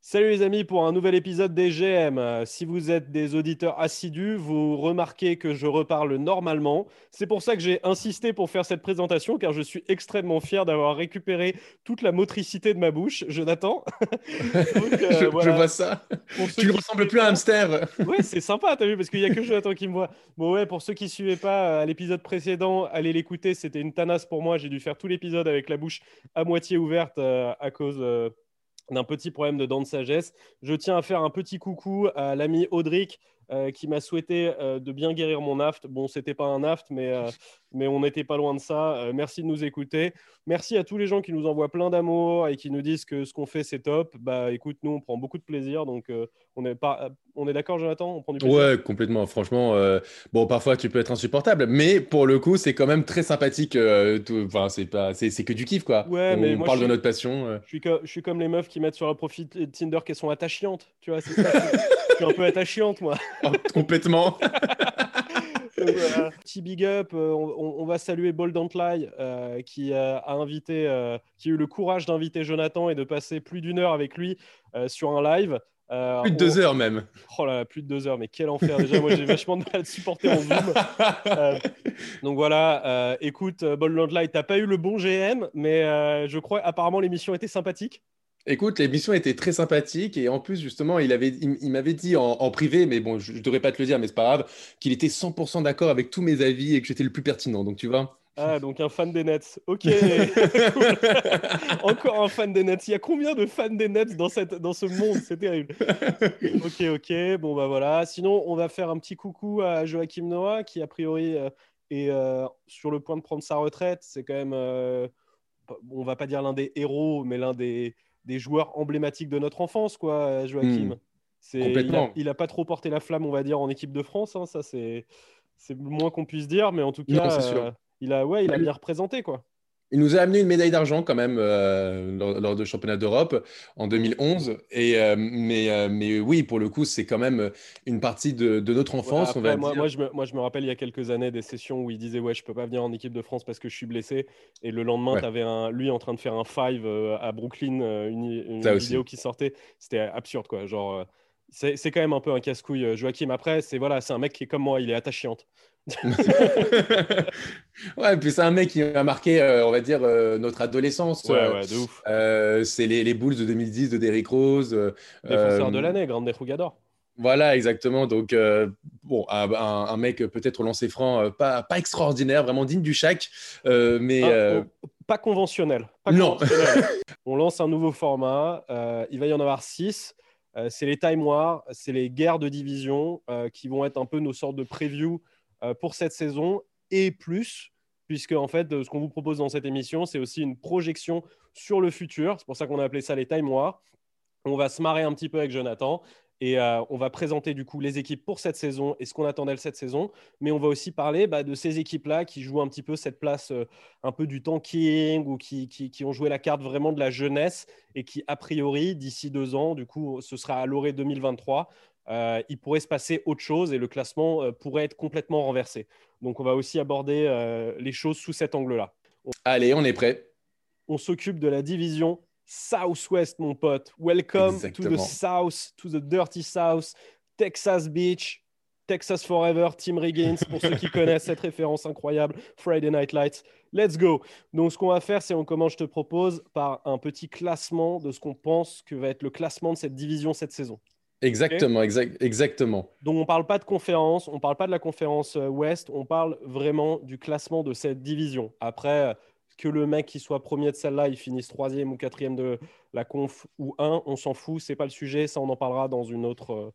Salut les amis pour un nouvel épisode des GM. Si vous êtes des auditeurs assidus, vous remarquez que je reparle normalement. C'est pour ça que j'ai insisté pour faire cette présentation, car je suis extrêmement fier d'avoir récupéré toute la motricité de ma bouche. Jonathan. Donc, voilà. Je vois ça. Tu ne ressembles plus à un hamster. Ouais, c'est sympa, t'as vu, parce qu'il n'y a que Jonathan qui me voit. Bon ouais, pour ceux qui ne suivaient pas à l'épisode précédent, allez l'écouter, c'était une tanasse pour moi. J'ai dû faire tout l'épisode avec la bouche à moitié ouverte à cause... d'un petit problème de dents de sagesse. Je tiens à faire un petit coucou à l'ami Audric qui m'a souhaité de bien guérir mon aft. Bon, ce n'était pas un aft, mais on n'était pas loin de ça. Merci de nous écouter. Merci à tous les gens qui nous envoient plein d'amour et qui nous disent que ce qu'on fait, c'est top. Bah, écoute, nous, on prend beaucoup de plaisir. Donc, on est d'accord, Jonathan ? On prend du plaisir ? Ouais, complètement. Franchement, bon, parfois, tu peux être insupportable. Mais pour le coup, c'est quand même très sympathique. Enfin, c'est que du kiff, quoi. Ouais, mais on parle de notre passion. Je suis comme les meufs qui mettent sur un profil Tinder qu'elles sont attachantes. Tu vois, c'est ça. Je suis un peu attachante, moi. Oh, complètement. Voilà. Petit big up, on va saluer Boldant Lai qui a eu le courage d'inviter Jonathan et de passer plus d'une heure avec lui sur un live. Plus de 2 heures même. Oh là là, plus de 2 heures, mais quel enfer déjà. Moi, j'ai vachement de mal à supporter en Zoom. Donc voilà, écoute, Boldant Lai, t'as pas eu le bon GM, mais je crois apparemment l'émission était sympathique. Écoute, l'émission était très sympathique et en plus, justement, il m'avait dit en privé, mais bon, je ne devrais pas te le dire, mais c'est pas grave, qu'il était 100% d'accord avec tous mes avis et que j'étais le plus pertinent, donc tu vois. Ah, donc un fan des Nets, ok. Encore un fan des Nets, il y a combien de fans des Nets dans ce monde, c'est terrible. Ok, bon bah voilà, sinon on va faire un petit coucou à Joakim Noah qui a priori est sur le point de prendre sa retraite, c'est quand même, on ne va pas dire l'un des héros, mais l'un des joueurs emblématiques de notre enfance, quoi, Joakim. Complètement. Il n'a pas trop porté la flamme, on va dire, en équipe de France. Hein, ça, c'est moins qu'on puisse dire, mais en tout cas, il a bien représenté, quoi. Il nous a amené une médaille d'argent quand même lors du championnat d'Europe en 2011. Et, mais oui, pour le coup, c'est quand même une partie de notre enfance. Après, moi, je me rappelle il y a quelques années des sessions où il disait « Ouais, je ne peux pas venir en équipe de France parce que je suis blessé. » Et le lendemain, tu avais lui en train de faire un five à Brooklyn, une vidéo aussi qui sortait. C'était absurde, quoi. Genre, c'est quand même un peu un casse-couille, Joakim. Après, c'est un mec qui est comme moi, il est attachante. Ouais, puis c'est un mec qui a marqué, on va dire, notre adolescence. Ouais, de ouf. C'est les Bulls de 2010 de Derrick Rose. Défenseur de l'année, Grande Jugador. Voilà, exactement. Donc, bon, un mec peut-être au lancer franc, pas extraordinaire, vraiment digne du Shaq, mais. Pas conventionnel. Non. On lance un nouveau format. Il va y en avoir 6. C'est les Time Wars, c'est les guerres de division qui vont être un peu nos sortes de previews pour cette saison et plus, puisque en fait, ce qu'on vous propose dans cette émission, c'est aussi une projection sur le futur. C'est pour ça qu'on a appelé ça les Time Wars. On va se marrer un petit peu avec Jonathan et on va présenter du coup les équipes pour cette saison et ce qu'on attend d'elles cette saison. Mais on va aussi parler de ces équipes-là qui jouent un petit peu cette place un peu du tanking ou qui ont joué la carte vraiment de la jeunesse et qui, a priori, d'ici 2 ans, du coup, ce sera à l'orée 2023, il pourrait se passer autre chose et le classement pourrait être complètement renversé. Donc, on va aussi aborder les choses sous cet angle-là. Allez, on est prêt. On s'occupe de la division Southwest, mon pote. Welcome to the South, to the Dirty South, Texas Beach, Texas Forever, Tim Riggins, pour ceux qui connaissent cette référence incroyable, Friday Night Lights. Let's go. Donc, ce qu'on va faire, c'est je te propose, par un petit classement de ce qu'on pense que va être le classement de cette division cette saison. Exactement, okay. Exactement. Donc, on ne parle pas de conférence, on ne parle pas de la conférence Ouest, on parle vraiment du classement de cette division. Après, que le mec qui soit premier de celle-là, il finisse 3e ou 4e de la conf ou 1, on s'en fout, ce n'est pas le sujet, ça on en parlera dans un autre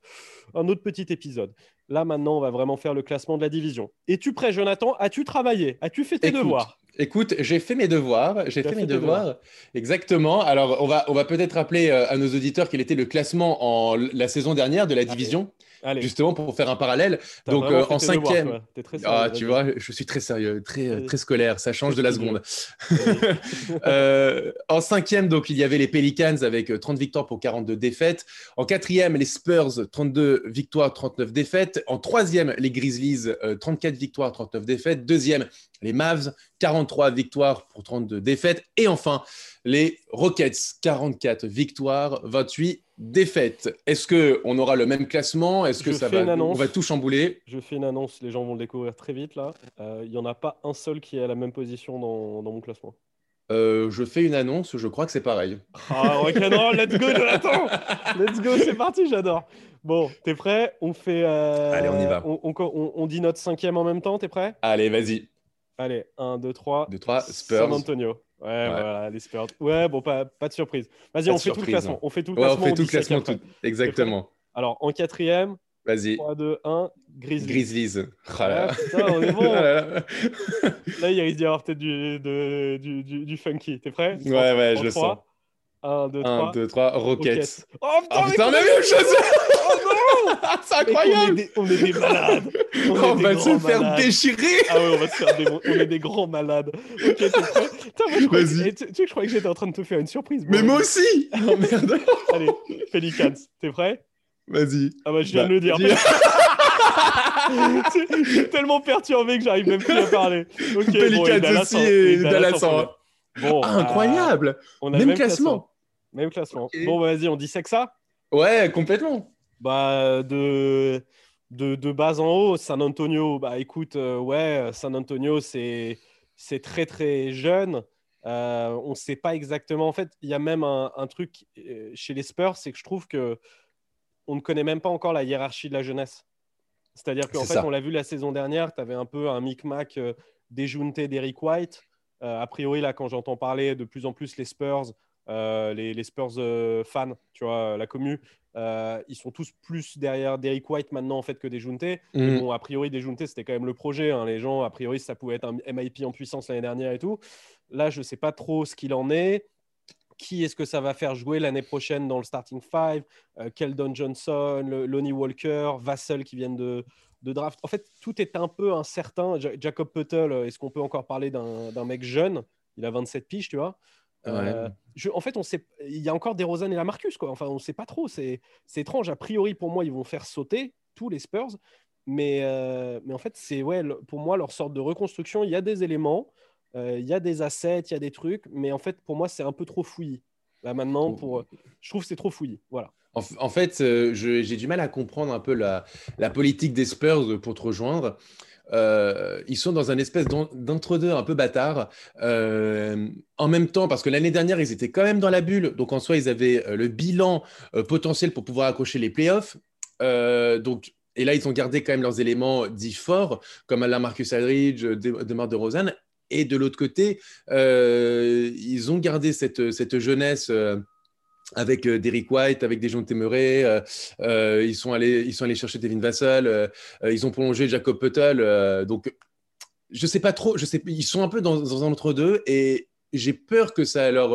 petit épisode. Là, maintenant, on va vraiment faire le classement de la division. Es-tu prêt, Jonathan ? As-tu travaillé ? As-tu fait tes devoirs ? Écoute, j'ai fait mes devoirs. Exactement. Alors, on va peut-être rappeler à nos auditeurs quel était le classement la saison dernière de la division. Allez. Justement pour faire un parallèle. Donc en cinquième, devoirs, t'es très sérieux, tu vois, je suis très sérieux, très scolaire, ça change de la seconde. En cinquième, donc il y avait les Pelicans avec 30 victoires pour 42 défaites. En quatrième, les Spurs 32 victoires, 39 défaites. En troisième, les Grizzlies 34 victoires, 39 défaites. Deuxième, les Mavs 43 victoires pour 32 défaites. Et enfin, les Rockets 44 victoires, 28 défaites. Est-ce qu'on aura le même classement ? Est-ce que on va tout chambouler ? Je fais une annonce, les gens vont le découvrir très vite là. Il n'y en a pas un seul qui est à la même position dans mon classement. Je fais une annonce, je crois que c'est pareil. Ah, rock'n'roll, let's go Jonathan ! Let's go, c'est parti, j'adore. Bon, t'es prêt ? On fait. Allez, on y va. On dit notre cinquième en même temps, t'es prêt ? Allez, vas-y. Allez, 1, 2, 3. 2, 3, Spurs. San Antonio. Ouais, voilà, les Spurs. Ouais, bon, pas de surprise. Vas-y, on fait tout le classement. On fait tout le classement. On fait tout le classement. Exactement. Alors, en quatrième. Vas-y. 3, 2, 1. Grizzlies. Ah, putain, on est bon. Là, il risque d'y avoir peut-être du funky. T'es prêt ? Ouais, je le sens. 1, 2, 3. 1, 2, 3. Rockets. Oh, putain, on a vu une chose. C'est incroyable! On est des malades! On va se faire déchirer! Ah ouais, on va se faire on est des grands malades! Ok, c'est vrai. Vas-y. Tu sais, je croyais que j'étais en train de te faire une surprise. Mais moi aussi! Oh merde! Allez, Pelicans, t'es prêt? Vas-y. Ah bah, je viens de le dire. Je suis tellement perturbé que j'arrive même plus à parler. Okay, Pelicans aussi et Dallas en. Incroyable! Même classement! Même classement. Bon, vas-y, on dissèque ça? Ouais, complètement! Bah, de base en haut, San Antonio, bah écoute, San Antonio, c'est très très jeune. On ne sait pas exactement. En fait, il y a même un truc chez les Spurs, c'est que je trouve qu'on ne connaît même pas encore la hiérarchie de la jeunesse. C'est-à-dire qu'en fait, on l'a vu la saison dernière, tu avais un peu un micmac Dejounte, Derrick White. A priori, là, quand j'entends parler de plus en plus les Spurs, les Spurs fans, tu vois, la commu, ils sont tous plus derrière Derrick White maintenant en fait que Dejounte. Bon, a priori Dejounte c'était quand même le projet, hein. Les gens a priori ça pouvait être un MIP en puissance l'année dernière et tout. Là je sais pas trop ce qu'il en est, qui est-ce que ça va faire jouer l'année prochaine dans le starting five, Keldon Johnson, Lonnie Walker, Vassell qui viennent de draft. En fait tout est un peu incertain. Jakob Poeltl, est-ce qu'on peut encore parler d'un mec jeune? Il a 27 piges, tu vois. En fait, il y a encore DeRozan et LaMarcus, quoi. Enfin, on ne sait pas trop. C'est étrange. A priori, pour moi, ils vont faire sauter tous les Spurs. Mais en fait, c'est pour moi leur sorte de reconstruction. Il y a des éléments, il y a des assets, il y a des trucs. Mais en fait, pour moi, c'est un peu trop fouillis. Là maintenant, je trouve que c'est trop fouillis. Voilà. En fait, j'ai du mal à comprendre un peu la politique des Spurs pour te rejoindre. Ils sont dans un espèce d'entre-deux un peu bâtard en même temps, parce que l'année dernière ils étaient quand même dans la bulle, donc en soi ils avaient le bilan potentiel pour pouvoir accrocher les playoffs, donc, et là ils ont gardé quand même leurs éléments dits forts comme LaMarcus Aldridge, DeRozan, et de l'autre côté ils ont gardé cette jeunesse avec Derrick White, avec Dejounte Murray, ils sont allés chercher Devin Vassell, ils ont prolongé Jakob Poeltl, donc je sais pas trop, ils sont un peu dans un entre-deux et j'ai peur que ça leur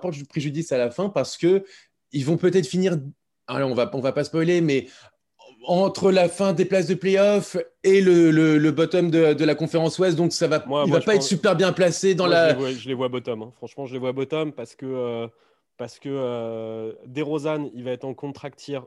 porte du préjudice à la fin parce que ils vont peut-être finir, alors on va pas spoiler, mais entre la fin des places de play-off et le bottom de la conférence Ouest, donc ça va, il va pas être super bien placé dans la. Je les vois bottom, hein. Franchement, je les vois bottom parce que DeRozan, il va être en contract tier.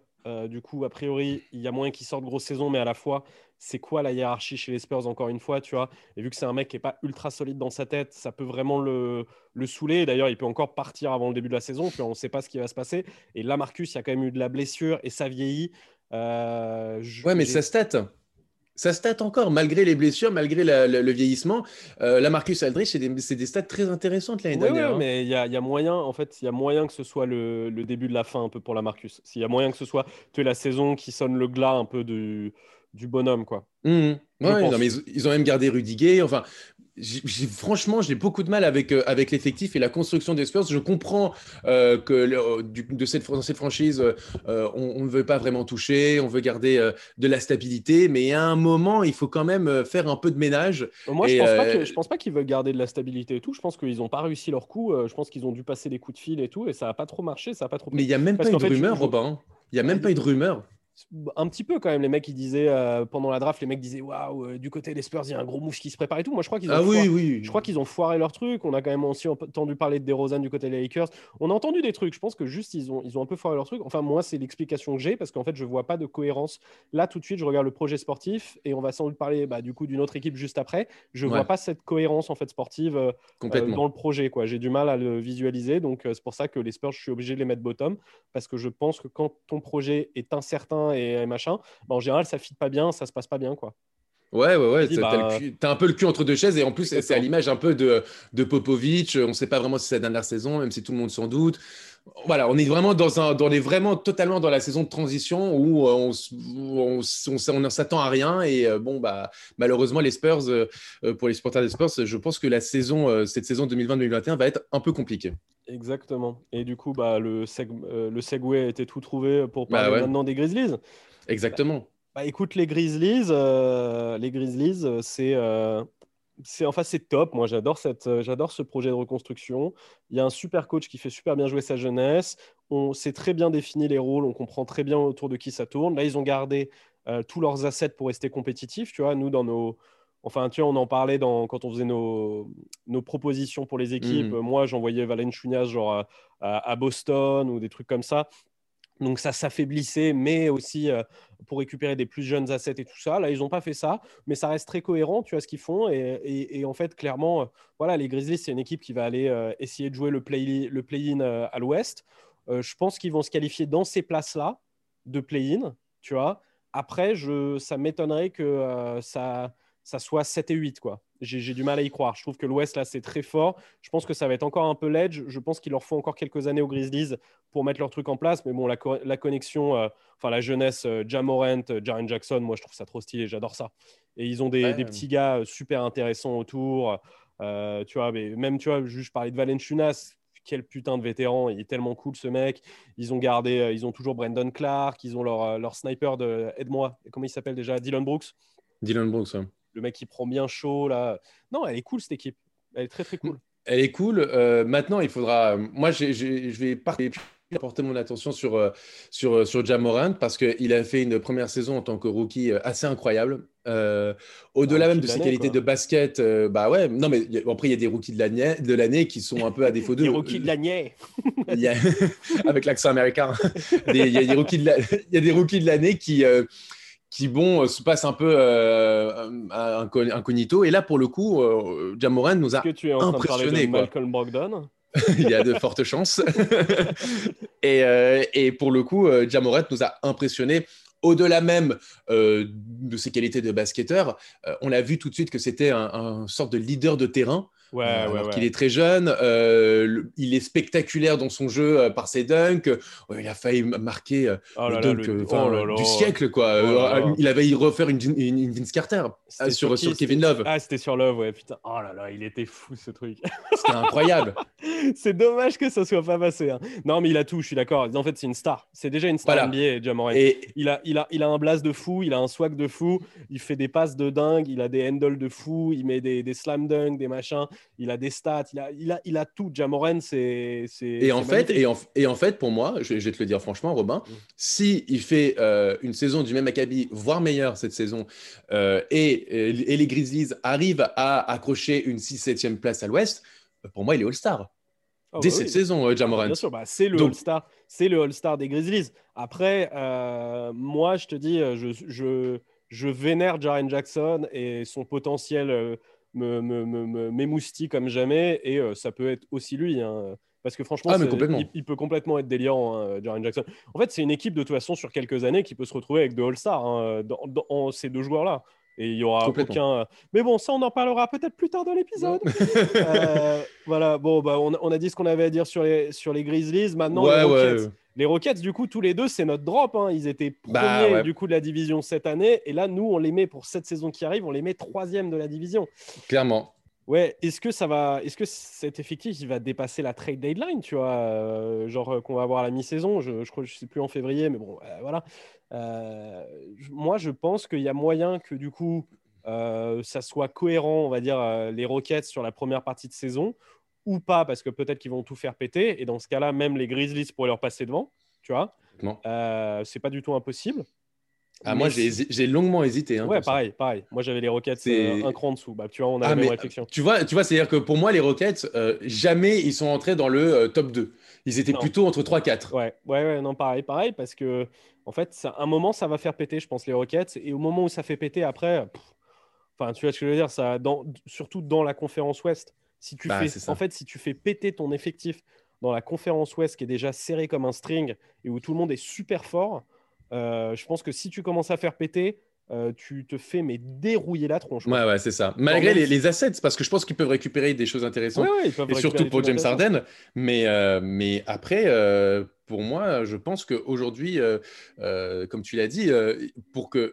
Du coup, a priori, il y a moyen qu'il sorte grosse saison, mais à la fois, c'est quoi la hiérarchie chez les Spurs, encore une fois, tu vois ? Et vu que c'est un mec qui n'est pas ultra solide dans sa tête, ça peut vraiment le saouler. Et d'ailleurs, il peut encore partir avant le début de la saison, puis on ne sait pas ce qui va se passer. Et là, Marcus, il y a quand même eu de la blessure et ça vieillit. Mais ça stat encore malgré les blessures, malgré le vieillissement. LaMarcus Aldridge, c'est des stats très intéressantes l'année dernière. Oui, mais il y a moyen, en fait, il y a moyen que ce soit le début de la fin un peu pour LaMarcus. S'il y a moyen que ce soit la saison qui sonne le glas un peu du bonhomme, quoi. Non, mais ils ont même gardé Rudiger. Enfin, franchement, j'ai beaucoup de mal avec l'effectif et la construction des Spurs. Je comprends que dans cette franchise, on ne veut pas vraiment toucher, on veut garder de la stabilité, mais à un moment, il faut quand même faire un peu de ménage. Moi, je pense pas qu'ils veulent garder de la stabilité et tout. Je pense qu'ils n'ont pas réussi leur coup. Je pense qu'ils ont dû passer des coups de fil et tout, et ça n'a pas trop marché. Mais il n'y a même pas eu de rumeur, Robin. Il n'y a même pas eu de rumeur. Un petit peu quand même, les mecs ils disaient pendant la draft, les mecs disaient waouh, du côté des Spurs il y a un gros move qui se prépare et tout. Moi je crois qu'ils ont je crois qu'ils ont foiré leur truc. On a quand même aussi entendu parler de DeRozan du côté des Lakers. On a entendu des trucs. Je pense que juste ils ont un peu foiré leur truc. Enfin moi c'est l'explication que j'ai, parce qu'en fait je vois pas de cohérence. Là tout de suite je regarde le projet sportif et on va sans doute parler du coup d'une autre équipe juste après. Je vois pas cette cohérence en fait sportive dans le projet quoi. J'ai du mal à le visualiser, donc c'est pour ça que les Spurs je suis obligé de les mettre bottom, parce que je pense que quand ton projet est incertain et machin, en général ça fit pas bien, ça se passe pas bien quoi. Ouais, tu dis, t'as un peu le cul entre deux chaises, et en plus exactement. C'est à l'image un peu de Popovic, on sait pas vraiment si c'est la dernière saison, même si tout le monde s'en doute. Voilà, on est vraiment totalement dans la saison de transition où on ne s'attend à rien, et malheureusement les Spurs, pour les supporters des Spurs, je pense que cette saison 2020-2021 va être un peu compliquée. Exactement. Et du coup, le segway a été tout trouvé pour parler maintenant des Grizzlies. Exactement. Écoute, les Grizzlies, c'est top. Moi, j'adore ce projet de reconstruction. Il y a un super coach qui fait super bien jouer sa jeunesse. On s'est très bien défini les rôles. On comprend très bien autour de qui ça tourne. Là, ils ont gardé tous leurs assets pour rester compétitifs. Tu vois, nous, dans nos... Enfin, tu vois, on en parlait quand on faisait nos propositions pour les équipes. Moi, j'envoyais Valančiūnas genre à Boston ou des trucs comme ça. Donc, ça s'affaiblissait, mais aussi pour récupérer des plus jeunes assets et tout ça. Là, ils n'ont pas fait ça, mais ça reste très cohérent, tu vois, ce qu'ils font. Et en fait, clairement, les Grizzlies, c'est une équipe qui va aller essayer de jouer le play-in à l'ouest. Je pense qu'ils vont se qualifier dans ces places-là de play-in, tu vois. Après, ça m'étonnerait que ça soit 7 et 8, quoi. J'ai du mal à y croire. Je trouve que l'Ouest, là, c'est très fort. Je pense que ça va être encore un peu ledge. Je pense qu'il leur faut encore quelques années aux Grizzlies pour mettre leur truc en place. Mais bon, la connexion, la jeunesse, Ja Morant, Jaren Jackson, moi, je trouve ça trop stylé. J'adore ça. Et ils ont des petits gars super intéressants autour. Tu vois, mais même, tu vois, je parlais de Valančiūnas. Quel putain de vétéran, il est tellement cool ce mec. Ils ont toujours Brandon Clark. Ils ont leur sniper aide-moi, comment il s'appelle déjà, Dillon Brooks, ouais. Le mec qui prend bien chaud là. Non, elle est cool cette équipe. Elle est très très cool. Elle est cool. Maintenant, il faudra. Moi, je vais porter mon attention sur Ja Morant, parce qu'il a fait une première saison en tant que rookie assez incroyable. Au-delà même de ses qualités de basket, non, mais après il y a des rookies de l'année qui sont un peu à défaut d'eux. Des rookies de l'année. Avec l'accent américain. Il y a des rookies de l'année qui se passe un peu incognito. Et là, pour le coup, Ja Morant nous a impressionnés. Est-ce que tu es en train de parler de Malcolm Brogdon ? Il y a de fortes chances. Et pour le coup, Ja Morant nous a impressionnés. Au-delà même de ses qualités de basketteur, on a vu tout de suite que c'était un sorte de leader de terrain. Qu'il est très jeune, il est spectaculaire dans son jeu par ses dunks. Il a failli marquer le dunk du siècle, quoi. Il avait refaire une Vince Carter sur Kevin Love. Ah, c'était sur Love, ouais, putain. Oh là là, il était fou ce truc. C'était incroyable. C'est dommage que ça soit pas passé. Hein. Non, mais il a tout, je suis d'accord. En fait, c'est une star. C'est déjà une star NBA, Ja Morant. Et... Il a un blast de fou, il a un swag de fou, il fait des passes de dingue, il a des handles de fou, il met des slam dunks, des machins. Il a des stats, il a tout. Ja Morant, en fait, pour moi, je vais te le dire franchement, Robin, si il fait une saison du même acabit, voire meilleure cette saison, et les Grizzlies arrivent à accrocher une 6-7e place à l'Ouest, pour moi, il est All-Star. Dès cette saison, Ja Morant. Bien sûr, c'est le All-Star. C'est le All-Star des Grizzlies. Après, moi, je te dis, je vénère Jaren Jackson et son potentiel... m'émoustille comme jamais, et ça peut être aussi lui, hein, parce que franchement il peut complètement être délirant, hein, Jaren Jackson. En fait, c'est une équipe de toute façon sur quelques années qui peut se retrouver avec deux All-Stars, hein, dans ces deux joueurs là, et il y aura aucun, mais bon, ça on en parlera peut-être plus tard dans l'épisode. On a dit ce qu'on avait à dire sur les Grizzlies. Maintenant les Rockets, du coup, tous les deux, c'est notre drop. Hein. Ils étaient premiers du coup de la division cette année. Et là, nous, on les met pour cette saison qui arrive, on les met 3e de la division. Clairement. Ouais. Est-ce que cet effectif il va dépasser la trade deadline, tu vois, qu'on va avoir à la mi-saison. Je crois, je sais plus en février, mais bon, voilà. Moi, je pense qu'il y a moyen que du coup, ça soit cohérent, on va dire, les Rockets sur la première partie de saison. Ou pas, parce que peut-être qu'ils vont tout faire péter, et dans ce cas-là, même les Grizzlies pourraient leur passer devant, tu vois. C'est pas du tout impossible. Ah, moi, j'ai longuement hésité. Hein, ouais, pareil. Moi, j'avais les Rockets un cran en dessous. Bah, tu vois, on a la même réflexion. Tu vois, c'est-à-dire que pour moi, les Rockets, jamais ils sont entrés dans le top 2. Ils étaient plutôt entre 3-4. Ouais, non, pareil, parce que, en fait, ça, un moment, ça va faire péter, je pense, les Rockets. Et au moment où ça fait péter, après, enfin, tu vois ce que je veux dire, ça, surtout dans la conférence Ouest. Si tu fais péter ton effectif dans la conférence Ouest qui est déjà serrée comme un string et où tout le monde est super fort, je pense que si tu commences à faire péter, tu te fais dérouiller la tronche. Ouais, c'est ça. Malgré les assets, parce que je pense qu'ils peuvent récupérer des choses intéressantes, et surtout pour James Harden. Mais après, pour moi, je pense qu'aujourd'hui, comme tu l'as dit,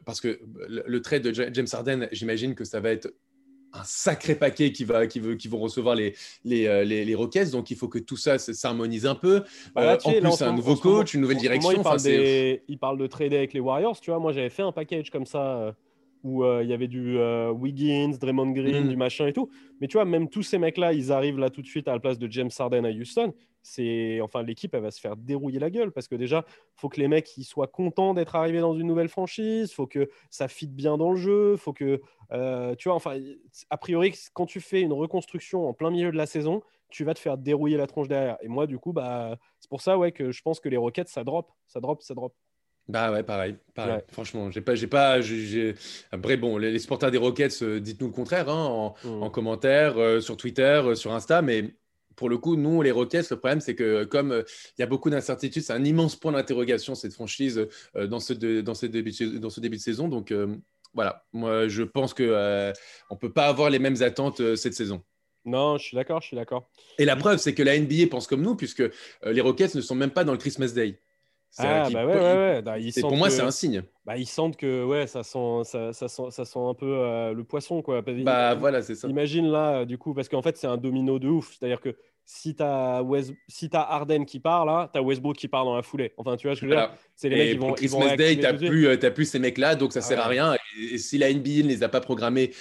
parce que le trade de James Harden, j'imagine que ça va être un sacré paquet qui vont recevoir les Rockets, donc il faut que tout ça s'harmonise un peu. En plus, un nouveau coach, une nouvelle direction. Il parle de trader avec les Warriors, tu vois. Moi, j'avais fait un package comme ça où il y avait du Wiggins, Draymond Green, du machin et tout. Mais tu vois, même tous ces mecs-là, ils arrivent là tout de suite à la place de James Harden à Houston. L'équipe, elle va se faire dérouiller la gueule parce que déjà, faut que les mecs ils soient contents d'être arrivés dans une nouvelle franchise, faut que ça fitte bien dans le jeu, faut que a priori, quand tu fais une reconstruction en plein milieu de la saison, tu vas te faire dérouiller la tronche derrière. Et moi, du coup, c'est pour ça que je pense que les Rockets, ça drop. Bah ouais, pareil. Ouais. Franchement, j'ai pas. Après, bon, les supporters des Rockets, dites-nous le contraire hein, en commentaire, sur Twitter, sur Insta, mais. Pour le coup, nous, les Rockets, le problème, c'est que comme il y a beaucoup d'incertitudes, c'est un immense point d'interrogation, cette franchise, dans ce début de saison. Donc, voilà, moi, je pense qu'on ne peut pas avoir les mêmes attentes cette saison. Non, je suis d'accord. Et la preuve, c'est que la NBA pense comme nous, puisque les Rockets ne sont même pas dans le Christmas Day. Pour moi, c'est un signe. Ils sentent que ça sent un peu le poisson, quoi. Voilà, c'est ça. Imagine là, du coup, parce qu'en fait, c'est un domino de ouf. C'est-à-dire que si t'as Harden qui part là, t'as Westbrook qui part dans la foulée. Enfin, tu vois ce que je veux dire. C'est les mecs qui vont. Christmas Day, t'as plus ces mecs-là, donc ça sert à rien. Et si la NBA ne les a pas programmés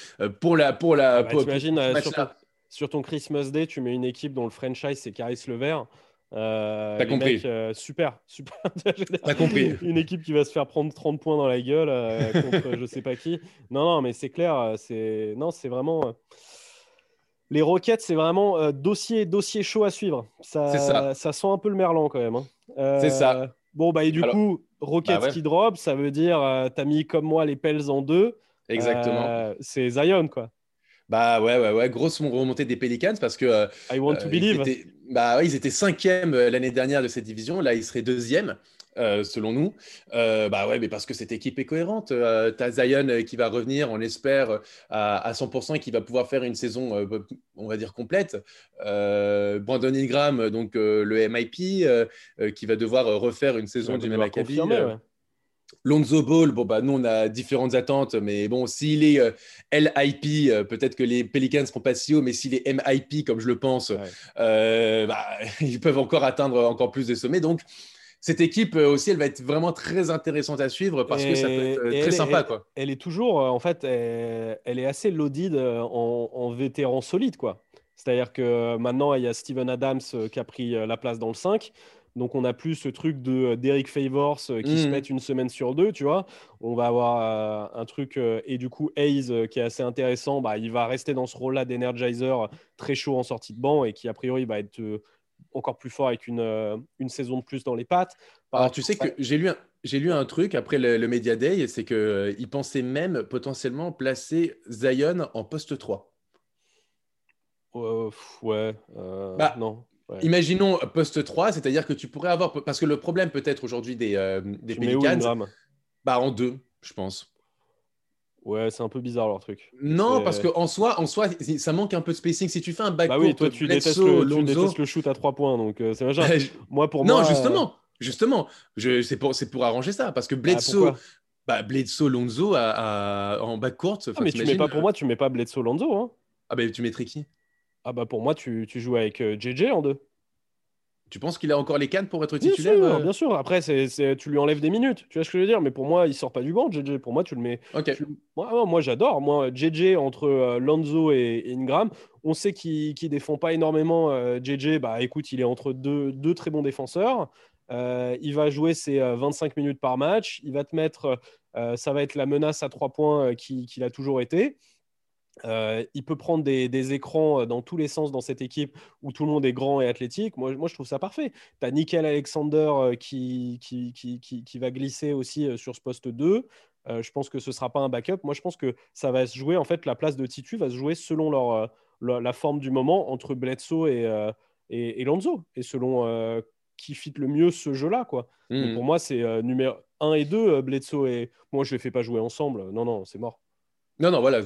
sur ton Christmas Day, tu mets une équipe dont le franchise c'est Caris LeVert. T'as compris. Mecs, super. T'as compris. Une équipe qui va se faire prendre 30 points dans la gueule contre je sais pas qui. Non, mais c'est clair. C'est vraiment. Les Rockets, c'est vraiment dossier chaud à suivre. Ça sent un peu le merlan quand même. Hein. C'est ça. Bon, et du coup, Rockets qui drop, ça veut dire t'as mis comme moi les Pels en deux. Exactement. C'est Zion, quoi. Ouais, grosse remontée des Pelicans parce que I want to believe. Ils étaient 5e l'année dernière de cette division, là ils seraient 2e selon nous. Mais parce que cette équipe est cohérente. T'as Zion qui va revenir, on l'espère à 100% et qui va pouvoir faire une saison, on va dire complète. Brandon Ingram, donc le MIP, qui va devoir refaire une saison du même acabit. Lonzo Ball, nous on a différentes attentes, mais bon, s'il est LIP, peut-être que les Pelicans ne seront pas si haut, mais s'il est MIP, comme je le pense, ils peuvent encore atteindre encore plus de sommets. Donc, cette équipe aussi, elle va être vraiment très intéressante à suivre parce que ça peut être très sympa. Elle est toujours, en fait, elle est assez loaded en vétérans solides, quoi. C'est-à-dire que maintenant, il y a Steven Adams qui a pris la place dans le 5. Donc, on n'a plus ce truc de Derrick Favors qui se pète une semaine sur deux, tu vois. On va avoir un truc… et du coup, Hayes, qui est assez intéressant, il va rester dans ce rôle-là d'Energizer très chaud en sortie de banc et qui, a priori, va être encore plus fort avec une saison de plus dans les pattes. Alors, tu sais que j'ai lu un truc après le Media Day, c'est qu'ils pensaient même potentiellement placer Zion en poste 3. Non. Ouais. Imaginons poste 3, c'est-à-dire que tu pourrais avoir… Parce que le problème peut-être aujourd'hui des Pelicans, en 2, je pense. Ouais, c'est un peu bizarre leur truc. Non, parce qu'en soi, ça manque un peu de spacing. Si tu fais un backcourt… toi, tu détestes le shoot à 3 points, donc c'est machin. Justement, c'est pour arranger ça, parce que Bledsoe… Bledsoe, Lonzo en backcourt… mais tu mets pas, pour moi, tu mets pas Bledsoe, Lonzo. Hein. Tu mettrais qui ? Pour moi, tu joues avec JJ en 2. Tu penses qu'il a encore les cannes pour être titulaire ? Bien sûr. Après, tu lui enlèves des minutes. Tu vois ce que je veux dire ? Mais pour moi, il ne sort pas du banc, JJ. Pour moi, tu le mets… Okay. Moi, j'adore. Moi, JJ, entre Lonzo et Ingram, on sait qu'il ne défend pas énormément. JJ, écoute, il est entre deux très bons défenseurs. Il va jouer ses 25 minutes par match. Il va te mettre, ça va être la menace à 3 points qu'il a toujours été. Il peut prendre des écrans dans tous les sens dans cette équipe où tout le monde est grand et athlétique. Moi je trouve ça parfait. Tu as Nickel Alexander qui va glisser aussi sur ce poste 2. Je pense que ce ne sera pas un backup. Moi, je pense que ça va se jouer, en fait, la place de Titu va se jouer selon la forme du moment entre Bledsoe et Lonzo, et selon qui fit le mieux ce jeu-là, quoi. Mais pour moi, c'est numéro 1 et 2, Bledsoe et... Moi, je ne les fais pas jouer ensemble. Non, non, c'est mort. Non, voilà,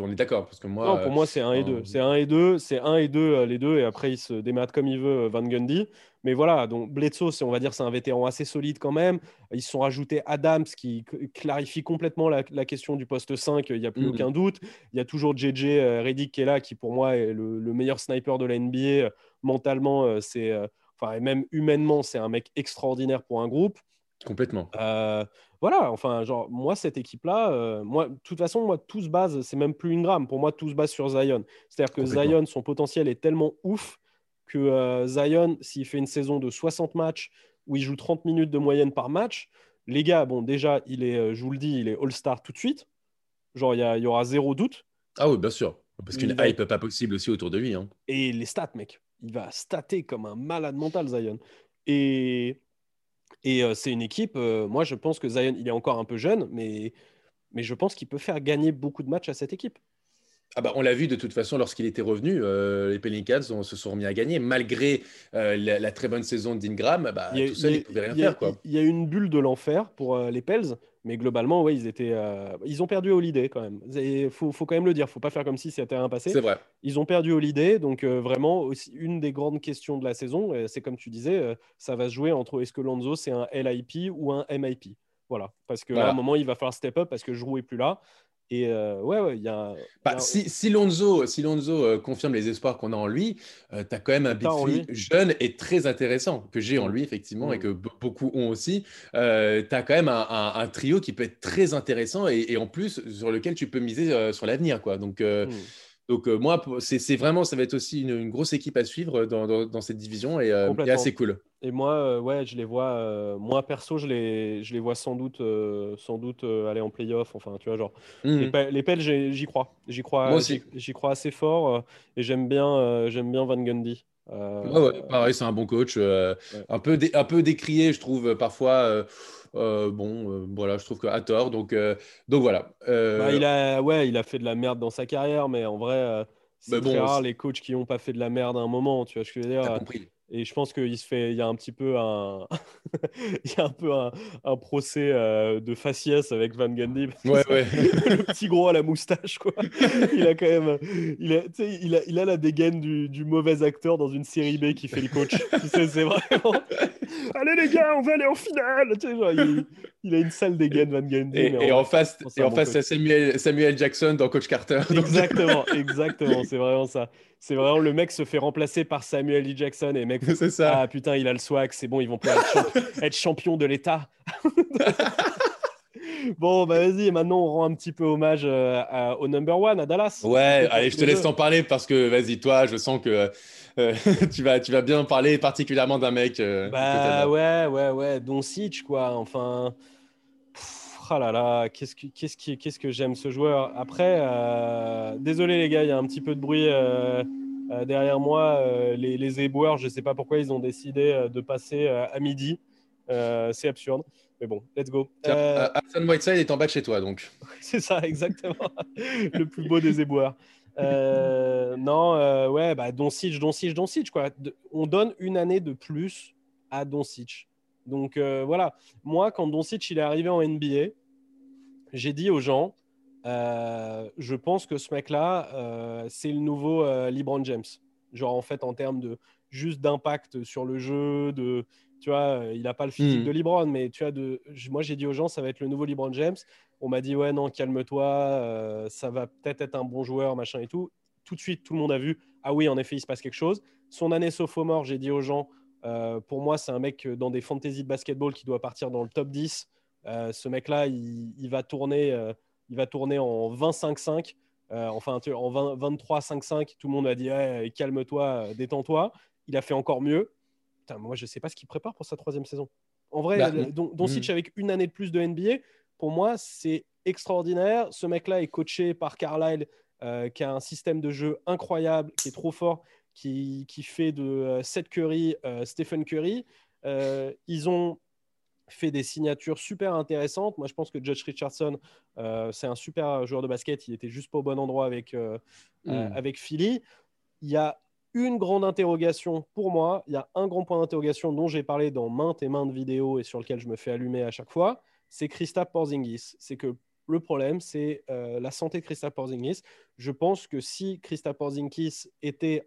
on est d'accord. Parce que moi, non, pour moi, c'est 1 et 2. C'est 1 et 2, les deux, et après, il se démate comme il veut, Van Gundy. Mais voilà, donc Bledsoe, on va dire, c'est un vétéran assez solide quand même. Ils se sont rajoutés Adams, qui clarifie complètement la question du poste 5, il n'y a plus aucun doute. Il y a toujours JJ Redick qui est là, qui pour moi est le meilleur sniper de la NBA. Mentalement, et même humainement, c'est un mec extraordinaire pour un groupe. Complètement. Voilà, enfin, genre, moi, cette équipe-là, de toute façon, tout se base, c'est même plus Ingram. Pour moi, tout se base sur Zion. C'est-à-dire que Zion, son potentiel est tellement ouf que Zion, s'il fait une saison de 60 matchs où il joue 30 minutes de moyenne par match, les gars, bon, déjà, il est, je vous le dis, il est All-Star tout de suite. Genre, il y aura zéro doute. Ah oui, bien sûr. Parce qu'une hype pas possible aussi autour de lui. Hein. Et les stats, mec. Il va stater comme un malade mental, Zion. Et c'est une équipe, moi je pense que Zion, il est encore un peu jeune, mais je pense qu'il peut faire gagner beaucoup de matchs à cette équipe. Ah bah, on l'a vu de toute façon lorsqu'il était revenu, les Pelicans se sont remis à gagner malgré la très bonne saison d'Ingram. Bah, tout seul, ils ne pouvaient rien faire. Il y a eu une bulle de l'enfer pour les Pels, mais globalement, ouais, ils ont perdu Holiday quand même. Il faut quand même le dire, il ne faut pas faire comme si c'était rien passé. C'est vrai. Ils ont perdu Holiday, donc vraiment, aussi, une des grandes questions de la saison, c'est comme tu disais, ça va se jouer entre est-ce que Lonzo, c'est un LIP ou un MIP. Voilà, parce qu'à un moment, il va falloir step up parce que Jrue n'est plus là. Et si Lonzo confirme les espoirs qu'on a en lui, tu as quand même un big three jeune et très intéressant que j'ai en lui, effectivement, et que beaucoup ont aussi. Tu as quand même un trio qui peut être très intéressant et en plus sur lequel tu peux miser sur l'avenir, quoi. Donc, moi, c'est vraiment, ça va être aussi une grosse équipe à suivre dans cette division et assez cool. Et moi, je les vois, moi perso, je les vois sans doute aller en play-off. Enfin, tu vois, genre, les Pels, j'y crois. Moi aussi. J'y crois assez fort et j'aime bien Van Gundy. Pareil, c'est un bon coach, un peu décrié, je trouve, parfois. Voilà, je trouve qu'à tort. Donc voilà. Il a fait de la merde dans sa carrière, mais en vrai, c'est très rare les coachs qui n'ont pas fait de la merde à un moment. Tu vois ce que je veux dire ? T'as compris. Et je pense qu'il y a un petit peu un procès de faciès avec Van Gundy. Ouais. Le petit gros à la moustache, quoi. Il a quand même, il a la dégaine du mauvais acteur dans une série B qui fait le coach. Tu sais, c'est vraiment. Allez les gars, on va aller en finale. Tu sais, genre, il a une sale dégaine, Van Gundy. Et en face, c'est Samuel Jackson dans Coach Carter. Exactement. C'est vraiment ça. C'est vraiment le mec se fait remplacer par Samuel E. Jackson et mec, c'est ça. Ah putain, il a le swag, c'est bon, ils vont pas être champion de l'État. Bon, bah vas-y, maintenant on rend un petit peu hommage au number one, à Dallas. Ouais, allez, je te laisse t'en parler parce que vas-y, toi, je sens que tu vas bien parler particulièrement d'un mec. Bah ouais, Doncic, quoi, enfin. Ah là là, qu'est-ce que j'aime ce joueur. Après, désolé les gars, il y a un petit peu de bruit derrière moi. Les éboueurs, je ne sais pas pourquoi ils ont décidé de passer à midi. C'est absurde. Mais bon, let's go. Hassan Whiteside est en bas de chez toi, donc. C'est ça, exactement. Le plus beau des éboueurs. Doncic, quoi. On donne une année de plus à Doncic. Donc voilà, moi, quand Doncic il est arrivé en NBA, j'ai dit aux gens, je pense que ce mec-là, c'est le nouveau LeBron James. Genre, en fait, en termes de juste d'impact sur le jeu, tu vois, il n'a pas le physique de LeBron, mais tu vois, moi, j'ai dit aux gens, ça va être le nouveau LeBron James. On m'a dit, ouais, non, calme-toi, ça va peut-être être un bon joueur, machin et tout. Tout de suite, tout le monde a vu, ah oui, en effet, il se passe quelque chose. Son année sophomore, j'ai dit aux gens, pour moi, c'est un mec dans des fantasy de basketball qui doit partir dans le top 10. Ce mec-là, il va tourner en 20-5-5, en 23-5-5. Tout le monde a dit hey, calme-toi, détends-toi. Il a fait encore mieux. putain, moi, je ne sais pas ce qu'il prépare pour sa troisième saison. En vrai, bah, Dončić avec une année de plus de NBA, pour moi, c'est extraordinaire. Ce mec-là est coaché par Carlisle, qui a un système de jeu incroyable, qui est trop fort, qui fait de Seth Curry, Stephen Curry. Ils ont fait des signatures super intéressantes. Moi, je pense que Josh Richardson, c'est un super joueur de basket. Il était juste pas au bon endroit avec Philly. Il y a une grande interrogation pour moi. Il y a un grand point d'interrogation dont j'ai parlé dans maintes et maintes vidéos et sur lequel je me fais allumer à chaque fois. C'est Kristaps Porziņģis. C'est que le problème, c'est la santé de Kristaps Porziņģis. Je pense que si Kristaps Porziņģis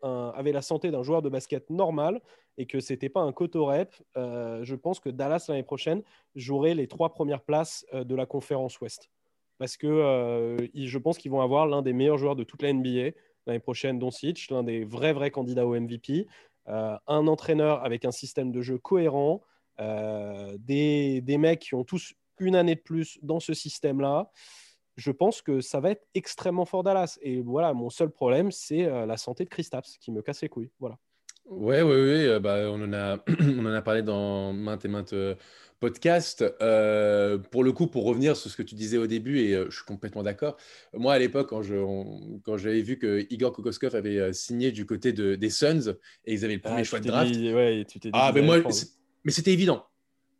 avait la santé d'un joueur de basket normal et que ce n'était pas un cotorep, je pense que Dallas, l'année prochaine, jouerait les 3 premières places de la conférence Ouest. Parce que je pense qu'ils vont avoir l'un des meilleurs joueurs de toute la NBA l'année prochaine, Dončić, l'un des vrais candidats au MVP, un entraîneur avec un système de jeu cohérent, des mecs qui ont tous une année de plus dans ce système-là. Je pense que ça va être extrêmement fort Dallas. Et voilà, mon seul problème, c'est la santé de Kristaps qui me casse les couilles. Voilà. Ouais. Bah, on en a parlé dans maintes et maintes podcasts. Pour le coup, pour revenir sur ce que tu disais au début, et je suis complètement d'accord. Moi, à l'époque, quand j'avais vu que Igor Kokoskov avait signé du côté des Suns et ils avaient le premier choix de draft. Mais c'était évident.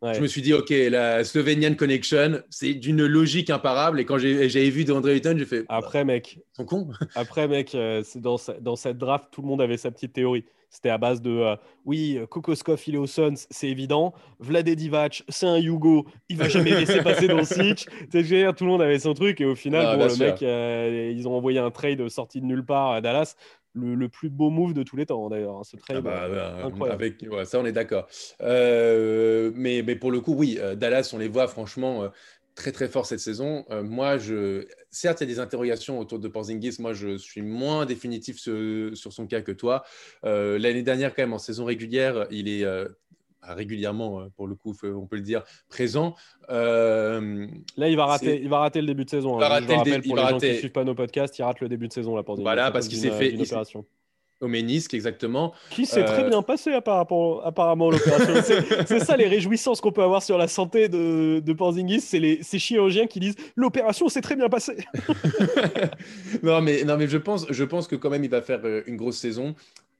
Ouais. Je me suis dit, OK, la Slovenian Connection, c'est d'une logique imparable. Et quand j'avais vu DeAndre Ayton, j'ai fait... Après, mec, c'est dans cette draft, tout le monde avait sa petite théorie. C'était à base de Kokoskov, il est au Suns, c'est évident. Vlade Divac, c'est un Hugo, il va jamais laisser passer Dončić. Tout le monde avait son truc. Et au final, ils ont envoyé un trade sorti de nulle part à Dallas. Le plus beau move de tous les temps, d'ailleurs. Ce trade incroyable. Ça, on est d'accord. Mais pour le coup, oui, Dallas, on les voit franchement très, très fort cette saison. Certes, il y a des interrogations autour de Porziņģis. Moi, je suis moins définitif sur son cas que toi. L'année dernière, quand même, en saison régulière, il est... régulièrement, pour le coup, on peut le dire, présent. Là, il va rater le début de saison. Pour les gens qui ne suivent pas nos podcasts, il rate le début de saison. Voilà, parce qu'il s'est fait une opération. Au ménisque, exactement. Qui s'est très bien passé apparemment l'opération. c'est ça les réjouissances qu'on peut avoir sur la santé de Porziņģis. C'est ces chirurgiens qui disent « L'opération s'est très bien passée !» Non, mais je pense que quand même, il va faire une grosse saison.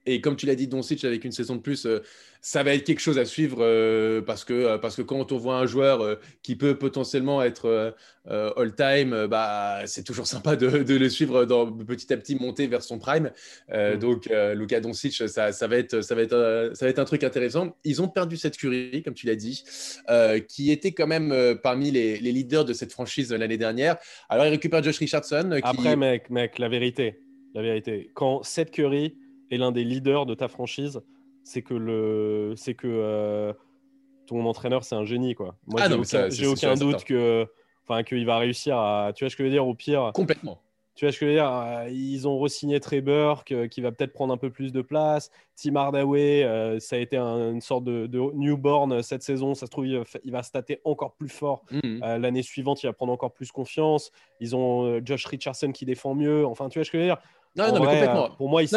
Et comme tu l'as dit, Dončić, avec une saison de plus, ça va être quelque chose à suivre parce que quand on voit un joueur qui peut potentiellement être all-time, c'est toujours sympa de le suivre petit à petit monter vers son prime. Donc, Luka Dončić, ça va être un truc intéressant. Ils ont perdu Seth Curry, comme tu l'as dit, qui était quand même parmi les leaders de cette franchise l'année dernière. Alors, ils récupèrent Josh Richardson. Après, mec, la vérité. Quand Seth Curry... et l'un des leaders de ta franchise, c'est que ton entraîneur, c'est un génie, quoi. Moi, j'ai aucun doute qu'il va réussir à... Tu vois ce que je veux dire, au pire... Complètement. Tu vois ce que je veux dire, ils ont re-signé Trey Burke, qui va peut-être prendre un peu plus de place. Tim Hardaway, ça a été une sorte de newborn cette saison. Ça se trouve, il va stater encore plus fort. L'année suivante, il va prendre encore plus confiance. Ils ont Josh Richardson qui défend mieux. Enfin, tu vois ce que je veux dire. Non, mais complètement. Pour moi, ils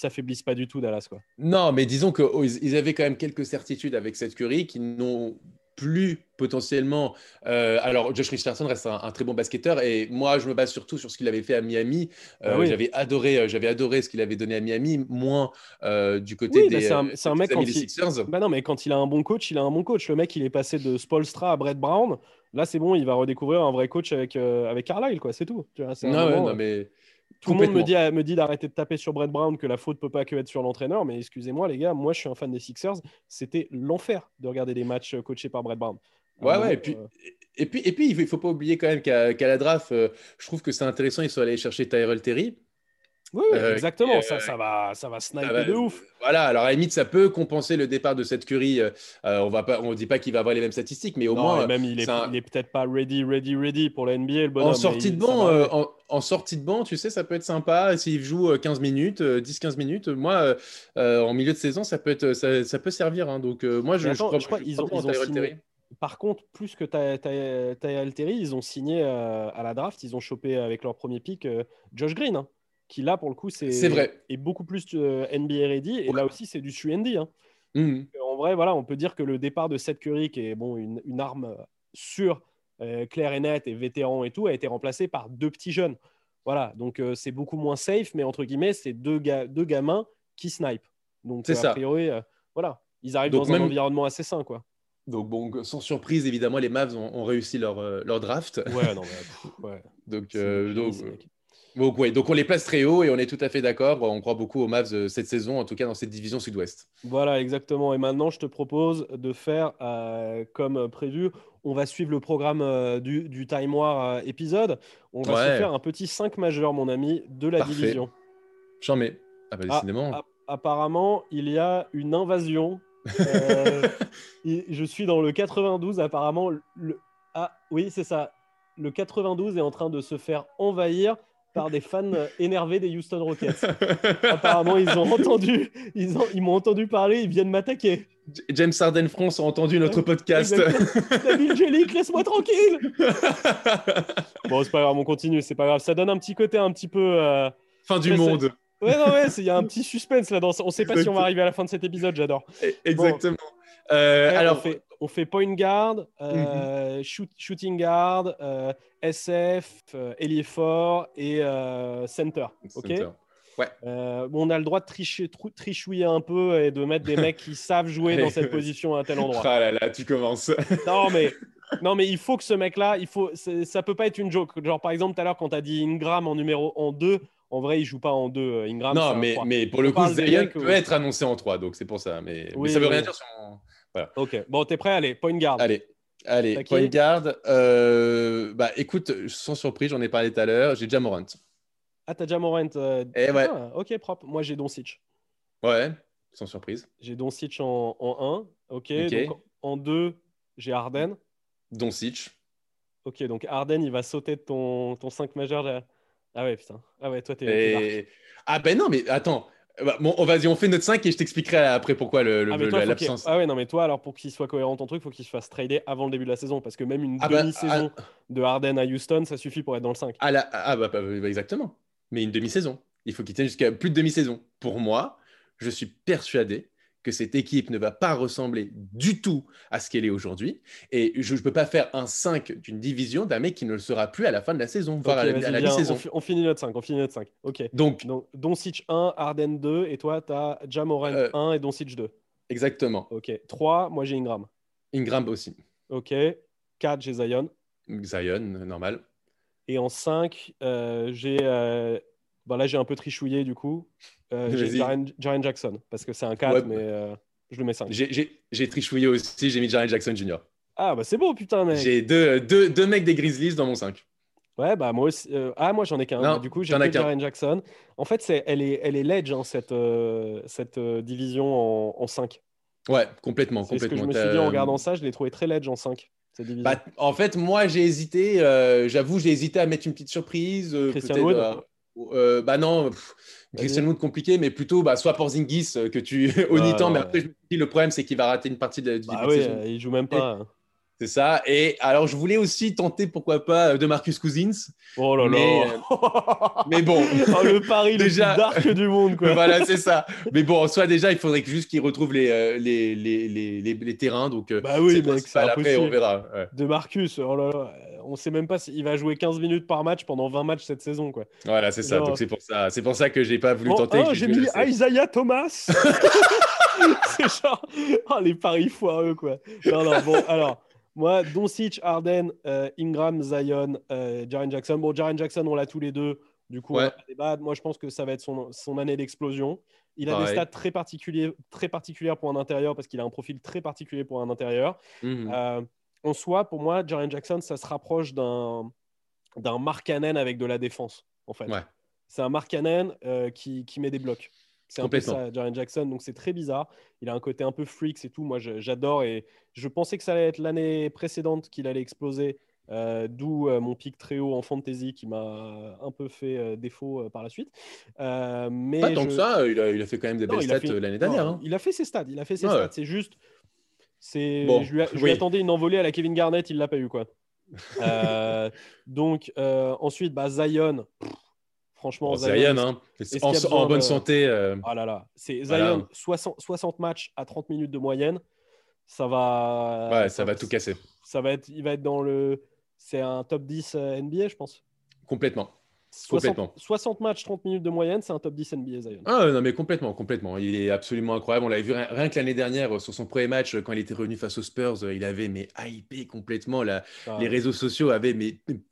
s'affaiblissent pas du tout, Dallas, quoi. Non, mais disons qu'ils avaient quand même quelques certitudes avec cette Curry qui n'ont plus potentiellement. Alors, Josh Richardson reste un très bon basketteur et moi, je me base surtout sur ce qu'il avait fait à Miami. Oui. J'avais adoré ce qu'il avait donné à Miami, moins du côté des Sixers. Bah non, mais quand il a un bon coach, il a un bon coach. Le mec, il est passé de Spoelstra à Brett Brown. Là, c'est bon, il va redécouvrir un vrai coach avec Carlisle, quoi. C'est tout. Tu vois, tout le monde me dit d'arrêter de taper sur Brett Brown, que la faute ne peut pas que être sur l'entraîneur, mais excusez-moi les gars, moi je suis un fan des Sixers, c'était l'enfer de regarder des matchs coachés par Brett Brown. Et puis il ne faut pas oublier quand même qu'à la draft, je trouve que c'est intéressant, ils sont allés chercher Tyrell Terry. Oui, exactement, ça va sniper de ouf. Voilà, alors à la limite, ça peut compenser le départ de Seth Curry. On dit pas qu'il va avoir les mêmes statistiques, mais au moins. Même il est peut-être pas ready pour la NBA, le bonhomme. En sortie de banc, tu sais, ça peut être sympa. S'il joue 15 minutes, 10-15 minutes, moi, en milieu de saison, ça peut servir. Hein. Donc, moi, je crois qu'ils ont signé. Par contre, plus que Tyrell Terry, ils ont signé à la draft, ils ont chopé avec leur premier pick Josh Green. Hein. Qui là pour le coup c'est vrai. Est beaucoup plus NBA ready et là aussi c'est du Suendi, hein. En vrai, voilà, on peut dire que le départ de Seth Curry, qui est bon, une arme sûre, claire et nette et vétéran et tout, a été remplacé par deux petits jeunes. Voilà, donc c'est beaucoup moins safe, mais entre guillemets, c'est deux gamins qui snipent. Donc, c'est a priori, voilà, ils arrivent donc dans un environnement assez sain, quoi. Donc, bon, sans surprise, évidemment, les Mavs ont réussi leur draft. Ouais, non, mais... Ouais. Donc, on les place très haut et on est tout à fait d'accord. On croit beaucoup aux Mavs cette saison, en tout cas dans cette division sud-ouest. Voilà, exactement. Et maintenant, je te propose de faire comme prévu. On va suivre le programme du Time War épisode. On va se faire un petit 5 majeur, mon ami, de la division. J'en mets. Ah, bah, décidément. Apparemment, il y a une invasion. Je suis dans le 92. Apparemment, ah oui, c'est ça. Le 92 est en train de se faire envahir par des fans énervés des Houston Rockets. Apparemment, ils m'ont entendu parler, ils viennent m'attaquer. James Harden France a entendu notre podcast. David Jellic, laisse-moi tranquille. Bon, c'est pas grave, on continue, c'est pas grave. Ça donne un petit côté un petit peu... fin du monde. Ouais, il y a un petit suspense là. On sait pas si on va arriver à la fin de cet épisode, j'adore. Exactement. Bon. Après, alors... On fait point guard, shooting guard, SF, ailier fort et center. Okay, ouais. On a le droit de trichouiller un peu et de mettre des mecs qui savent jouer dans cette position à un tel endroit. Ah là là, tu commences. Non mais il faut que ce mec-là, ça peut pas être une joke. Genre par exemple tout à l'heure quand t'as dit Ingram en 2, en vrai il joue pas en 2. Ingram. Non mais pour le coup Zion peut être annoncé en 3, donc c'est pour ça. Mais ça veut rien dire sur. Voilà. Ok, bon, t'es prêt? Allez, point guard. Allez, t'as point guard. Bah, écoute, sans surprise, j'en ai parlé tout à l'heure. J'ai Ja Morant. Ah, t'as Ja Morant. Ouais. Ok, propre. Moi, j'ai Dončić. Ouais, sans surprise. J'ai Dončić en 1. Ok. Donc en 2, j'ai Harden. Dončić. Ok, donc Harden, il va sauter de ton 5 majeur. Là. Ah ouais, putain. Ah ouais, toi, t'es Ah ben non, mais attends. Bon, vas-y, on fait notre 5 et je t'expliquerai après pourquoi l'absence. Ah ouais, non mais toi, alors pour qu'il soit cohérent ton truc, faut qu'il se fasse trader avant le début de la saison, parce que même une demi-saison de Harden à Houston, ça suffit pour être dans le 5. Exactement. Mais une demi-saison, il faut qu'il tienne jusqu'à plus de demi-saison. Pour moi, je suis persuadé que cette équipe ne va pas ressembler du tout à ce qu'elle est aujourd'hui. Et je ne peux pas faire un 5 d'une division d'un mec qui ne le sera plus à la fin de la saison, voire à la mi-saison. On finit notre 5. Okay. Donc Dončić 1, Harden 2, et toi, tu as Ja Morant 1 et Dončić 2. Exactement. Ok. 3, moi j'ai Ingram. Ingram aussi. Ok. 4, j'ai Zion. Zion, normal. Et en 5, j'ai... Bon, là, j'ai un peu trichouillé, du coup. J'ai Jaren Jackson, parce que c'est un 4, mais je le mets 5. J'ai trichouillé aussi, j'ai mis Jaren Jackson Jr. Ah, bah c'est beau, putain, mec. J'ai deux mecs des Grizzlies dans mon 5. Ouais, bah moi aussi. Moi, j'en ai qu'un. Non, du coup, j'ai mis Jaren Jackson. En fait, elle est ledge, hein, cette division en 5. Ouais, complètement. Ce que je me suis dit en regardant ça, je l'ai trouvé très ledge en 5. Bah, en fait, moi, j'ai hésité. J'avoue, j'ai hésité à mettre une petite surprise. Christian Wood bah non, Christian Wood compliqué, mais plutôt soit Porziņģis que tu Onitan, mais après je me dis le problème c'est qu'il va rater une partie de la saison. Il joue même pas. C'est ça. Et alors je voulais aussi tenter pourquoi pas de Marcus Cousins. Oh là là. Mais bon, le pari déjà, le plus dark du monde quoi. Voilà c'est ça. Mais bon, en soi déjà il faudrait juste qu'il retrouve les terrains donc. Bah oui mec, c'est après on verra. Ouais. De Marcus, oh là là. On ne sait même pas s'il va jouer 15 minutes par match pendant 20 matchs cette saison. Quoi. Voilà, c'est ça. Donc, c'est pour ça que je n'ai pas voulu tenter. J'ai mis Isaiah Thomas. C'est genre les paris foireux. Quoi. Non, bon, alors, moi, Dončić, Harden, Ingram, Zion, Jaren Jackson. Bon, Jaren Jackson, on l'a tous les deux. Du coup, on va pas débattre. Moi, je pense que ça va être son année d'explosion. Il a des stats très particulières pour un intérieur parce qu'il a un profil très particulier pour un intérieur. En soi, pour moi, Jaren Jackson, ça se rapproche d'un Markkanen avec de la défense, en fait. Ouais. C'est un Markkanen qui met des blocs. C'est un peu ça, Jaren Jackson. Donc, c'est très bizarre. Il a un côté un peu freaks et tout. Moi, j'adore. Et je pensais que ça allait être l'année précédente qu'il allait exploser. D'où mon pick très haut en fantasy qui m'a un peu fait défaut par la suite. Mais pas tant que ça. Il a fait quand même des belles stats l'année dernière. Hein. Il a fait ses stats. C'est juste... Je lui attendais une envolée à la Kevin Garnett, il l'a pas eu quoi. Donc ensuite Zion, Franchement, Zion, Zion hein. en bonne santé. Ah là là, c'est Zion, voilà. 60 matchs à 30 minutes de moyenne. Ça va. Ouais, ça va tout casser. Il va être dans le. C'est un top 10 NBA, je pense. Complètement. 60 matchs, 30 minutes de moyenne, c'est un top 10 NBA, Zion. Ah non, mais complètement. Il est absolument incroyable. On l'avait vu rien que l'année dernière, sur son premier match, quand il était revenu face aux Spurs, il avait hypé complètement. Les réseaux sociaux avaient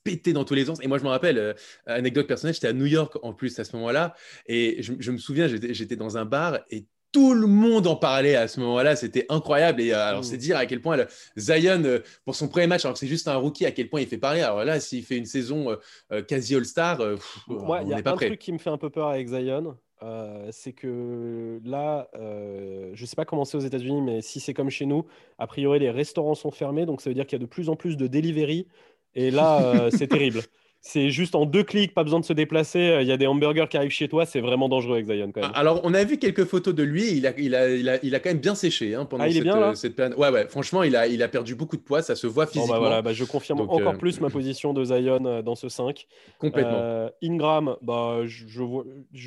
pété dans tous les sens. Et moi, je me rappelle, anecdote personnelle, j'étais à New York en plus à ce moment-là. Et je me souviens, j'étais dans un bar et tout le monde en parlait à ce moment-là, c'était incroyable. Et alors, c'est dire à quel point Zion, pour son premier match, alors que c'est juste un rookie, à quel point il fait parler. Alors là, s'il fait une saison quasi All-Star, on n'est pas prêt. Il y a un truc qui me fait un peu peur avec Zion, c'est que là, je ne sais pas comment c'est aux États-Unis, mais si c'est comme chez nous, a priori, les restaurants sont fermés, donc ça veut dire qu'il y a de plus en plus de delivery. Et là, c'est terrible. C'est juste en 2 clics, pas besoin de se déplacer. Il y a des hamburgers qui arrivent chez toi. C'est vraiment dangereux avec Zion quand même. Alors, on a vu quelques photos de lui. Il a quand même bien séché hein, pendant cette période. Ouais. Franchement, il a perdu beaucoup de poids. Ça se voit physiquement. Je confirme donc, encore plus ma position de Zion dans ce 5. Complètement. Ingram, je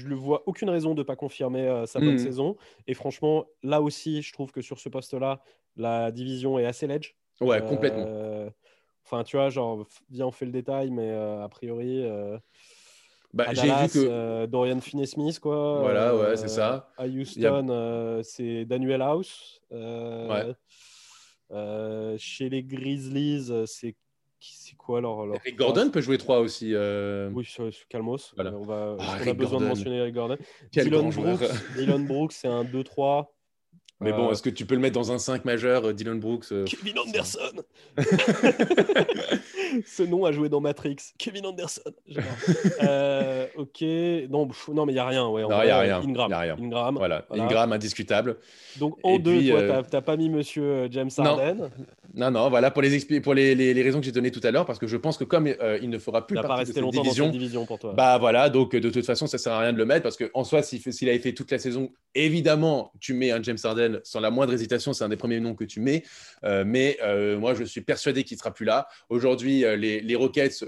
le vois aucune raison de ne pas confirmer sa bonne saison. Et franchement, là aussi, je trouve que sur ce poste-là, la division est assez ledge. Ouais, complètement. Enfin, tu vois, viens, on fait le détail, mais a priori, à Dallas, j'ai vu que... Dorian Finney-Smith, quoi. Voilà, ouais, c'est ça. À Houston, c'est Daniel House. Ouais. Chez les Grizzlies, c'est quoi leur Eric Gordon peut jouer 3 aussi. Oui, calmos. Voilà. On a besoin de mentionner Eric Gordon. Dillon Brooks, c'est un 2-3. Mais bon, est-ce que tu peux le mettre dans un 5 majeur, Dillon Brooks Kevin Anderson. Ce nom a joué dans Matrix. Kevin Anderson. Ok. Non, mais il n'y a rien. Ouais, Ingram. Voilà. Ingram, indiscutable. Donc, en 2, toi, tu n'as pas mis monsieur James Harden. Non, voilà, pour les raisons que j'ai données tout à l'heure, parce que je pense que comme il ne fera plus partie de cette division, pour toi. Bah voilà, donc de toute façon, ça ne sert à rien de le mettre, parce qu'en soi, s'il avait fait toute la saison, évidemment, tu mets un James Harden sans la moindre hésitation, c'est un des premiers noms que tu mets, mais moi, je suis persuadé qu'il ne sera plus là. Aujourd'hui, les Rockets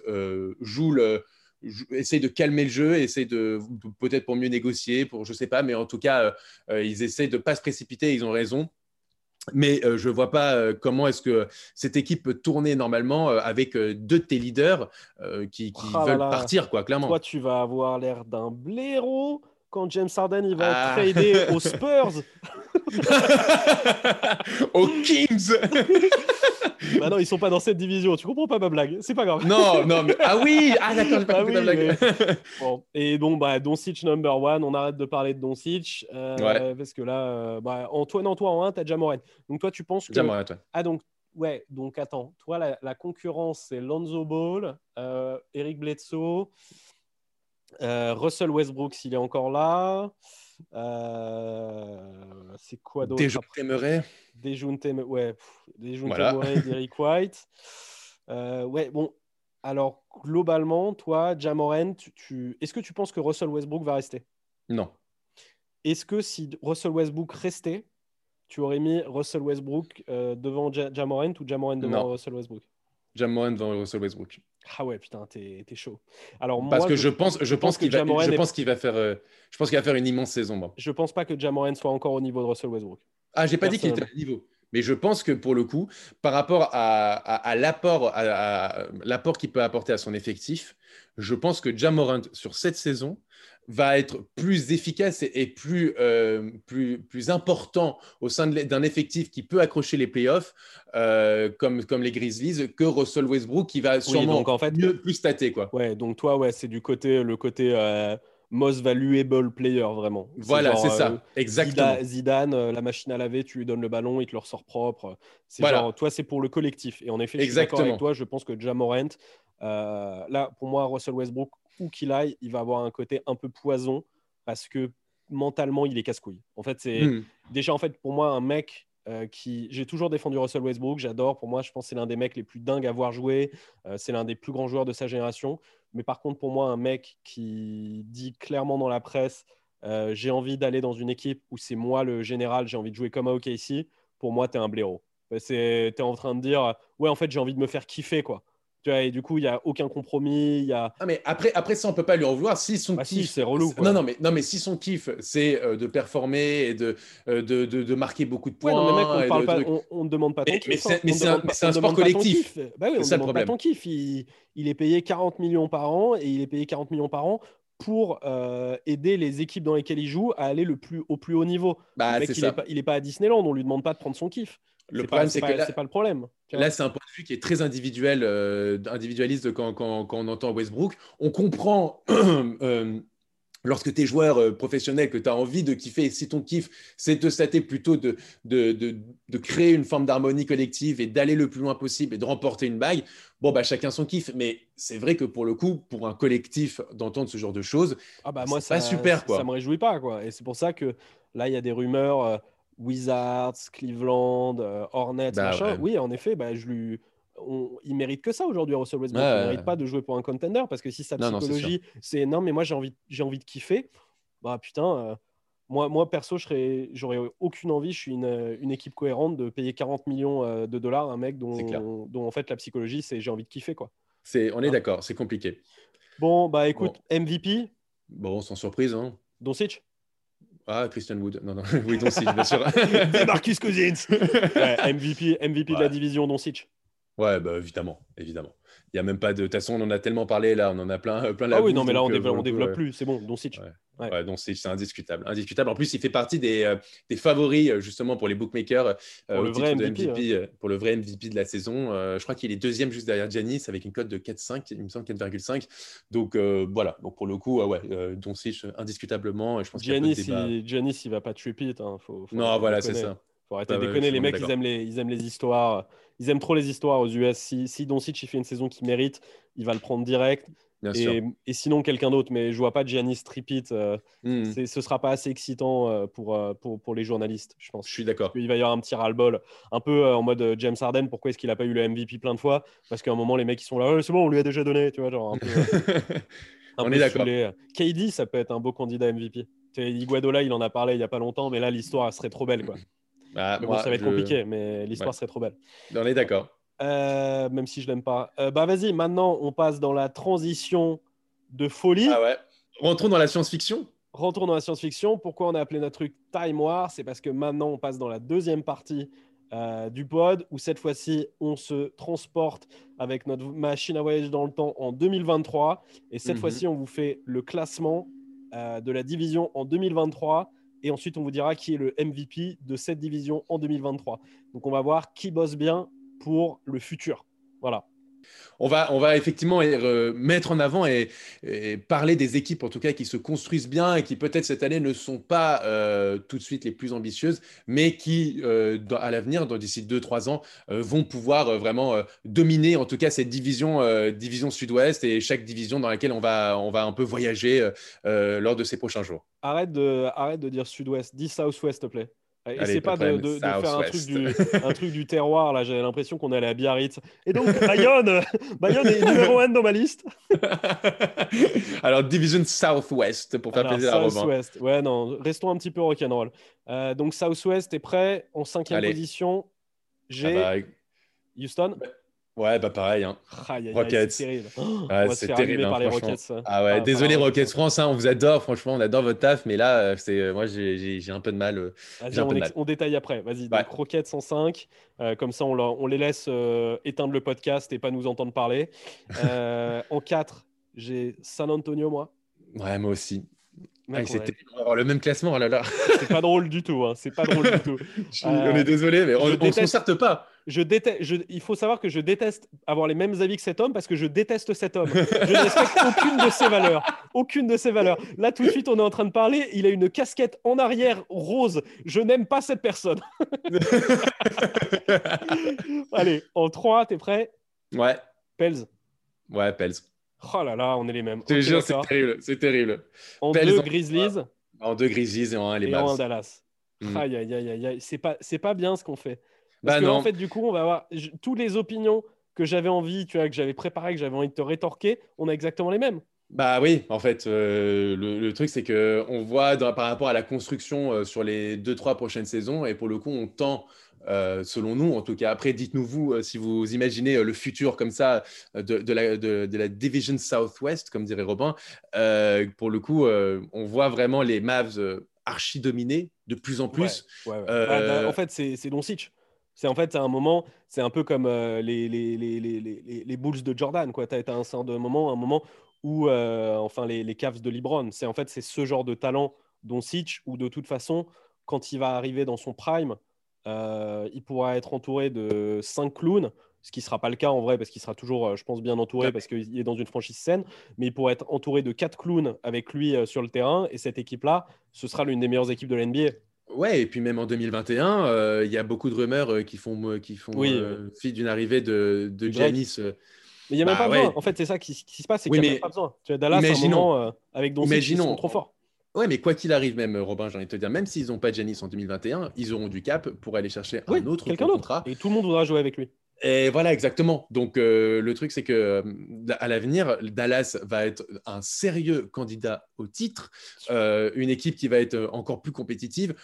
essayent de calmer le jeu, essayent de peut-être pour mieux négocier, je ne sais pas, mais en tout cas, ils essayent de ne pas se précipiter, ils ont raison. Mais je ne vois pas comment est-ce que cette équipe peut tourner normalement avec 2 de tes leaders qui veulent partir, quoi, clairement. Toi, tu vas avoir l'air d'un blaireau quand James Harden il va être tradé aux Spurs. Aux Kings. Bah non, ils ne sont pas dans cette division. Tu ne comprends pas ma blague. Ce n'est pas grave. Non, mais... Ah oui, d'accord, je n'ai pas compris ta blague. Mais... Bon. Et donc, Doncic number 1. On arrête de parler de Doncic. Parce que là, toi, en 1, tu as Ja Morant. Donc, toi, tu penses que… Ja Morant, ouais. Ah, donc, ouais. Donc, attends. Toi, la concurrence, c'est Lonzo Ball, Eric Bledsoe, Russell Westbrook, s'il est encore là… c'est quoi d'autre? Dejounte Murray, Derrick White. Alors globalement, toi, Ja Morant, est-ce que tu penses que Russell Westbrook va rester? Non. Est-ce que si Russell Westbrook restait, tu aurais mis Russell Westbrook devant Ja Morant ou Ja Morant devant Russell Westbrook? Ja Morant devant Russell Westbrook. Ah ouais, putain, t'es chaud. Alors moi, parce que je pense qu'il va faire une immense saison. Moi. Je pense pas que Ja Morant soit encore au niveau de Russell Westbrook. Ah, j'ai pas dit qu'il était au niveau, mais je pense que pour le coup, par rapport à l'apport, à l'apport qu'il peut apporter à son effectif, je pense que Ja Morant sur cette saison va être plus efficace et plus important au sein d'un effectif qui peut accrocher les playoffs comme les Grizzlies que Russell Westbrook qui va sûrement plus tâter quoi. Ouais, donc toi c'est le côté most valuable player vraiment. C'est ça, exactement. Zidane, la machine à laver, tu lui donnes le ballon, il te le ressort propre. C'est toi c'est pour le collectif et en effet exactement. Je suis d'accord avec toi, je pense que Ja Morant là pour moi Russell Westbrook où qu'il aille, il va avoir un côté un peu poison parce que mentalement, il est casse-couille. En fait, c'est déjà pour moi un mec j'ai toujours défendu Russell Westbrook, j'adore. Pour moi, je pense que c'est l'un des mecs les plus dingues à voir jouer. C'est l'un des plus grands joueurs de sa génération. Mais par contre, pour moi, un mec qui dit clairement dans la presse j'ai envie d'aller dans une équipe où c'est moi le général, j'ai envie de jouer comme à OKC. Pour moi, t'es un blaireau. T'es en train de dire ouais, en fait, j'ai envie de me faire kiffer, quoi. Tu vois, et du coup, il n'y a aucun compromis. Ah, mais après ça, on ne peut pas lui en vouloir. Si son kiff, si, c'est relou. Quoi. Non, mais si son kiff, c'est de performer et de marquer beaucoup de points. Ouais, non, mais mec, on ne demande pas ton kiff. Mais c'est un sport collectif. Bah oui, on ne demande pas ton kiff. Il est payé 40 millions par an et il est payé 40 millions par an pour aider les équipes dans lesquelles il joue à aller au plus haut niveau. Bah, mec, il n'est pas à Disneyland, on ne lui demande pas de prendre son kiff. Le problème, c'est que là, c'est pas le problème. Là, c'est un point de vue qui est très individualiste quand on entend Westbrook. On comprend lorsque tu es joueur professionnel que tu as envie de kiffer. Si ton kiff, c'est de tâter plutôt de créer une forme d'harmonie collective et d'aller le plus loin possible et de remporter une bague, bon, bah, chacun son kiff. Mais c'est vrai que pour le coup, pour un collectif, d'entendre ce genre de choses, moi, c'est pas super. Ça ne me réjouit pas. Quoi. Et c'est pour ça que là, il y a des rumeurs... Wizards, Cleveland, Hornets, machin. Ouais. Oui, en effet, il mérite que ça aujourd'hui, Russell Westbrook. Il ne mérite pas de jouer pour un contender parce que si sa psychologie, c'est non, mais moi j'ai envie de kiffer. Bah putain, moi perso, j'aurais aucune envie. Je suis une équipe cohérente de payer 40 millions de dollars à un mec dont en fait la psychologie, c'est j'ai envie de kiffer quoi. On est d'accord, c'est compliqué. Bon, bah écoute, bon. MVP. Bon, sans surprise, hein. Dončić. Ah, Christian Wood. Non, oui, Dončić, bien sûr. Marcus Cousins. Ouais, MVP ouais. De la division, Dončić. Ouais, bah, évidemment. Il n'y a même pas de... De toute façon, on en a tellement parlé, là, on en a plein la bouche. Ah oui, non, mais là, on développe plus. C'est bon, Dončić. Ouais, Dončić, c'est indiscutable. En plus, il fait partie des favoris, justement, pour les bookmakers. Pour le vrai MVP. Ouais. Pour le vrai MVP de la saison. Je crois qu'il est deuxième juste derrière Giannis, avec une cote de 4,5, il me semble, 4,5. Donc, voilà. Donc, pour le coup, Dončić, indiscutablement. Je pense Giannis, il ne va pas tuer Pete. Hein. Non, voilà, c'est ça. Il faut arrêter de déconner. Les mecs, ils aiment les histoires. Ils aiment trop les histoires aux US. Si Dončić il fait une saison qu'il mérite, il va le prendre direct. Et sinon, quelqu'un d'autre. Mais je ne vois pas Giannis tripit. Ce ne sera pas assez excitant pour les journalistes, je pense. Je suis d'accord. Il va y avoir un petit ras-le-bol. Un peu en mode James Harden. Pourquoi est-ce qu'il n'a pas eu le MVP plein de fois? Parce qu'à un moment, les mecs, ils sont là. Oh, c'est bon, on lui a déjà donné. Tu vois, genre un peu, on est d'accord. KD, ça peut être un beau candidat MVP. Iguodala, il en a parlé il n'y a pas longtemps. Mais là, l'histoire serait trop belle, quoi. Ah, mais bon, ça va être compliqué, mais l'histoire serait trop belle. On est d'accord. Même si je l'aime pas. Bah vas-y, maintenant on passe dans la transition de folie. Ah ouais. Rentrons dans la science-fiction. Pourquoi on a appelé notre truc Time War? C'est parce que maintenant on passe dans la deuxième partie du pod où cette fois-ci on se transporte avec notre machine à voyage dans le temps en 2023 et cette fois-ci on vous fait le classement de la division en 2023. Et ensuite, on vous dira qui est le MVP de cette division en 2023. Donc, on va voir qui bosse bien pour le futur. Voilà. On va effectivement mettre en avant et parler des équipes, en tout cas, qui se construisent bien et qui, peut-être, cette année, ne sont pas tout de suite les plus ambitieuses, mais qui, à l'avenir, d'ici 2-3 ans, vont pouvoir vraiment dominer, en tout cas, cette division sud-ouest et chaque division dans laquelle on va un peu voyager lors de ces prochains jours. Arrête de dire sud-ouest, dis south-ouest, s'il te plaît. Allez, pas de faire un truc du terroir, là, j'avais l'impression qu'on allait à Biarritz. Et donc, Bayonne est numéro 1 dans ma liste. Alors, Division Southwest, pour faire plaisir à Romain. Southwest, ouais, non, restons un petit peu rock'n'roll. Donc, Southwest est prêt, en 5e position, j'ai Houston. Ouais, bah pareil, hein. Rockets. C'est terrible. On va se faire allumer par les Rockets. Ah ouais, désolé Rockets France, hein, on vous adore, franchement, on adore votre taf, mais là, moi, j'ai un peu de mal. On détaille après, vas-y. Ouais. Donc Rockets en 5, comme ça, on les laisse éteindre le podcast et pas nous entendre parler. En 4, j'ai San Antonio, moi. Ouais, moi aussi. Mec, le même classement, oh là là. C'est pas drôle du tout, hein. C'est pas drôle du tout. On est désolé, mais on ne s'en sert pas. Il faut savoir que je déteste avoir les mêmes avis que cet homme parce que je déteste cet homme. Je ne respecte aucune de ses valeurs. Là, tout de suite, on est en train de parler. Il a une casquette en arrière rose. Je n'aime pas cette personne. Allez, en 3, t'es prêt? Ouais. Pels. Ouais, Pels. Oh là là, on est les mêmes. Je te jure, c'est terrible. En 2, Grizzlies. En 2, Grizzlies et en 1, les Mavs. Et en 1, Dallas. Aïe, aïe, aïe, aïe. C'est pas bien ce qu'on fait. Parce que, en fait, du coup, on va avoir toutes les opinions que j'avais envie, tu vois, que j'avais préparées, que j'avais envie de te rétorquer, on a exactement les mêmes. Bah oui, en fait, le truc, c'est qu'on voit par rapport à la construction sur les 2-3 prochaines saisons, et pour le coup, on tend selon nous, en tout cas. Après, dites-nous vous si vous imaginez le futur comme ça de la Division Southwest, comme dirait Robin. Pour le coup, on voit vraiment les Mavs archi-dominés de plus en plus. Ouais. En fait, c'est Dončić. C'est en fait, à un moment, c'est un peu comme les Bulls de Jordan, quoi. Tu as un moment où les Cavs de LeBron. C'est en fait ce genre de talent Dončić où de toute façon, quand il va arriver dans son prime, il pourra être entouré de 5 clowns, ce qui ne sera pas le cas en vrai parce qu'il sera toujours, je pense, bien entouré parce qu'il est dans une franchise saine, mais il pourra être entouré de 4 clowns avec lui sur le terrain, et cette équipe-là, ce sera l'une des meilleures équipes de la NBA. Ouais, et puis même en 2021, il y a beaucoup de rumeurs qui font fi d'une arrivée de Giannis. Mais il n'y a même pas besoin. En fait, c'est ça qui se passe, c'est qu'il n'y a même pas besoin. Tu vois, Dallas, imaginons, un moment, avec Dončić, ils sont trop forts. Ouais, mais quoi qu'il arrive, même Robin, j'ai envie de te dire, même s'ils n'ont pas Giannis en 2021, ils auront du cap pour aller chercher un autre contrat. Et tout le monde voudra jouer avec lui. Et voilà, exactement. Donc, le truc, c'est qu'à l'avenir, Dallas va être un sérieux candidat au titre, une équipe qui va être encore plus compétitive.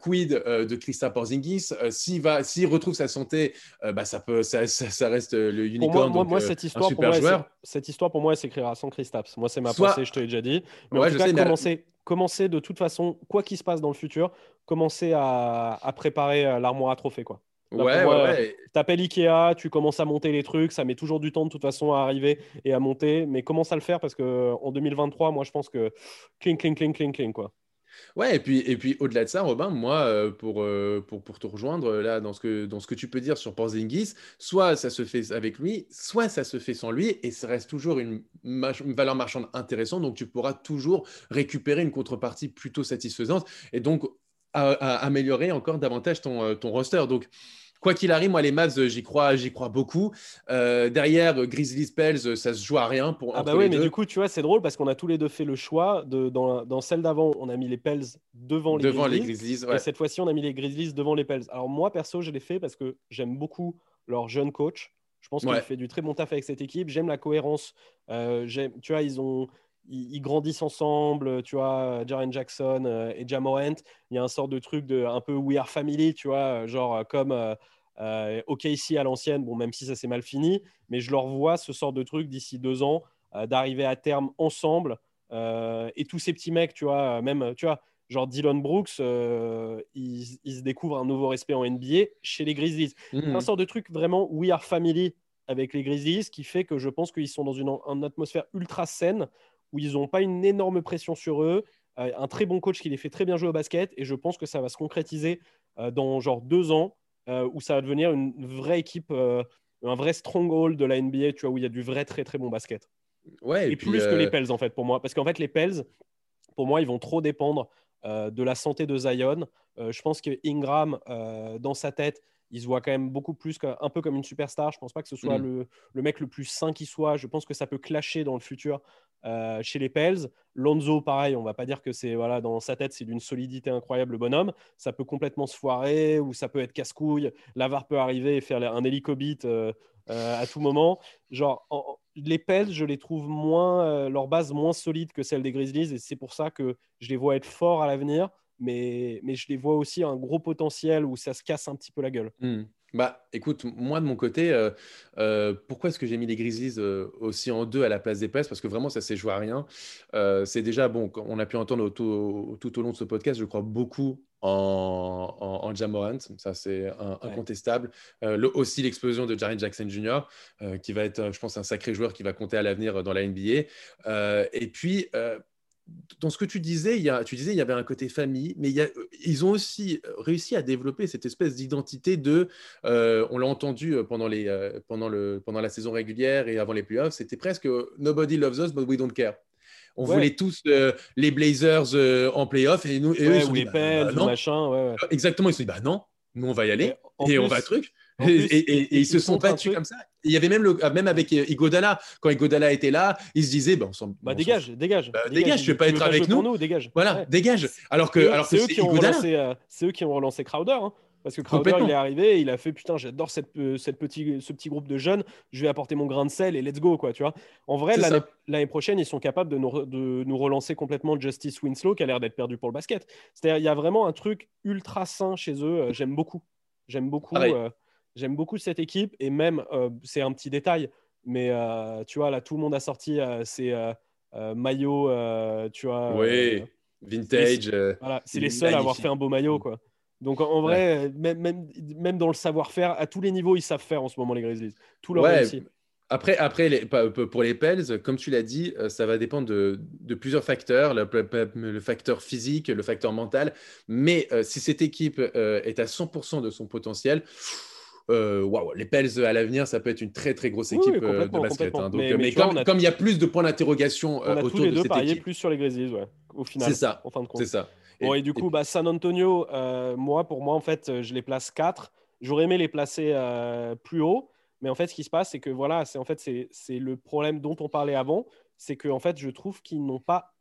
Quid de Kristaps Porziņģis, s'il retrouve sa santé, ça reste le unicorn. Moi, cette histoire, pour moi, elle s'écrira sans Kristaps. Moi, c'est ma pensée, je te l'ai déjà dit. Mais en tout cas, commencez de toute façon, quoi qu'il se passe dans le futur, commencez à préparer l'armoire à trophées, quoi. Là, ouais. T'appelles Ikea, tu commences à monter les trucs, ça met toujours du temps de toute façon à arriver et à monter, mais commence à le faire parce qu'en 2023, moi je pense que cling quoi. Ouais, et puis au-delà de ça, Robin, moi, pour te rejoindre là dans ce que tu peux dire sur Porziņģis, soit ça se fait avec lui, soit ça se fait sans lui, et ça reste toujours une valeur marchande intéressante, donc tu pourras toujours récupérer une contrepartie plutôt satisfaisante, et donc à améliorer encore davantage ton roster. Donc, quoi qu'il arrive, moi, les Mavs, j'y crois beaucoup. Derrière, Grizzlies Pels, ça se joue à rien pour entre les deux. Mais du coup, tu vois, c'est drôle parce qu'on a tous les deux fait le choix. Dans celle d'avant, on a mis les Pels devant les Grizzlies. Ouais. Et cette fois-ci, on a mis les Grizzlies devant les Pels. Alors moi, perso, je l'ai fait parce que j'aime beaucoup leur jeune coach. Je pense qu'il fait du très bon taf avec cette équipe. J'aime la cohérence. Tu vois, ils grandissent ensemble, tu vois, Jaren Jackson et Ja Morant. Il y a un sort de truc un peu We Are Family, tu vois, genre comme OKC à l'ancienne, bon, même si ça s'est mal fini, mais je leur vois ce sort de truc d'ici 2 ans, d'arriver à terme ensemble, et tous ces petits mecs, tu vois, même, tu vois, genre Dillon Brooks, il se découvre un nouveau respect en NBA chez les Grizzlies. Un sort de truc vraiment We Are Family avec les Grizzlies qui fait que je pense qu'ils sont dans une atmosphère ultra saine, où ils n'ont pas une énorme pression sur eux, un très bon coach qui les fait très bien jouer au basket, et je pense que ça va se concrétiser dans genre 2 ans, où ça va devenir une vraie équipe, un vrai stronghold de la NBA, tu vois, où il y a du vrai très très bon basket. Ouais, et puis, plus que les Pels, en fait, pour moi. Parce qu'en fait, les Pels, pour moi, ils vont trop dépendre de la santé de Zion. Je pense que Ingram, dans sa tête, il se voit quand même beaucoup plus, un peu comme une superstar. Je ne pense pas que ce soit le mec le plus sain qui soit. Je pense que ça peut clasher dans le futur chez les Pels. Lonzo, pareil, on ne va pas dire que c'est, voilà, dans sa tête, c'est d'une solidité incroyable, le bonhomme. Ça peut complètement se foirer ou ça peut être casse-couille. Lavar peut arriver et faire un hélicobite à tout moment. Genre, les Pels, je les trouve leur base moins solide que celle des Grizzlies, et c'est pour ça que je les vois être forts à l'avenir. Mais je les vois aussi un gros potentiel où ça se casse un petit peu la gueule. Bah, écoute, moi de mon côté, pourquoi est-ce que j'ai mis les Grizzlies aussi en 2 à la place des Pels? Parce que vraiment, ça s'est joué à rien. C'est déjà, bon, on a pu entendre tout au long de ce podcast, je crois, beaucoup en Ja Morant, ça c'est incontestable. Aussi l'explosion de Jaren Jackson Jr., qui va être, je pense, un sacré joueur qui va compter à l'avenir dans la NBA. Et puis... dans ce que tu disais, il y avait un côté famille, mais ils ont aussi réussi à développer cette espèce d'identité de... on l'a entendu pendant la saison régulière et avant les playoffs, c'était presque « Nobody loves us, but we don't care ». On voulait tous les Blazers en playoffs, et nous... Et eux, ou les Pels, ou machin. Ouais. Exactement, ils se sont dit « Bah non, nous on va y aller, et on va truc ». Et ils se sont battus comme ça. Il y avait même avec Iguodala, quand Iguodala était là, ils se disaient dégage, tu veux pas être avec nous, dégage. Voilà, dégage. Alors que c'est Iguodala. C'est eux qui ont relancé Crowder, hein, parce que Crowder, il est arrivé, et il a fait putain, j'adore ce petit groupe de jeunes, je vais apporter mon grain de sel et let's go, quoi, tu vois. En vrai, l'année prochaine, ils sont capables de nous relancer complètement Justice Winslow, qui a l'air d'être perdu pour le basket. C'est-à-dire, il y a vraiment un truc ultra sain chez eux, j'aime beaucoup. J'aime beaucoup, j'aime beaucoup cette équipe. Et même, c'est un petit détail, mais tu vois, là, tout le monde a sorti ses maillots, tu vois. Oui, vintage. Voilà, c'est les seuls à avoir fait un beau maillot, quoi. Donc, en vrai, même dans le savoir-faire, à tous les niveaux, ils savent faire en ce moment, les Grizzlies. Tout leur réussi. Après pour les Pels, comme tu l'as dit, ça va dépendre de plusieurs facteurs, le facteur physique, le facteur mental. Mais si cette équipe est à 100% de son potentiel, wow, les Pels à l'avenir, ça peut être une très, très grosse équipe de basket. Hein. Donc, mais vois, comme il y a plus de points d'interrogation autour de cette équipe. On a tous les deux parié plus sur les Grizzlies, au final, en fin de compte. C'est ça. Bon, et du coup, San Antonio, pour moi, en fait, je les place 4. J'aurais aimé les placer plus haut. Mais en fait, ce qui se passe, c'est que voilà, c'est le problème dont on parlait avant. C'est que en fait, je trouve qu'ils n'ont pas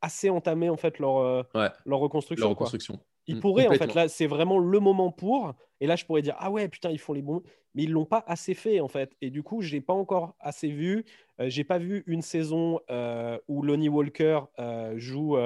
assez entamé en fait leur reconstruction. Ils pourraient en fait là, c'est vraiment le moment pour. Et là, je pourrais dire ah ouais, putain, ils font les bons, mais ils l'ont pas assez fait en fait. Et du coup, je l'ai pas encore assez vu. J'ai pas vu une saison où Lonnie Walker joue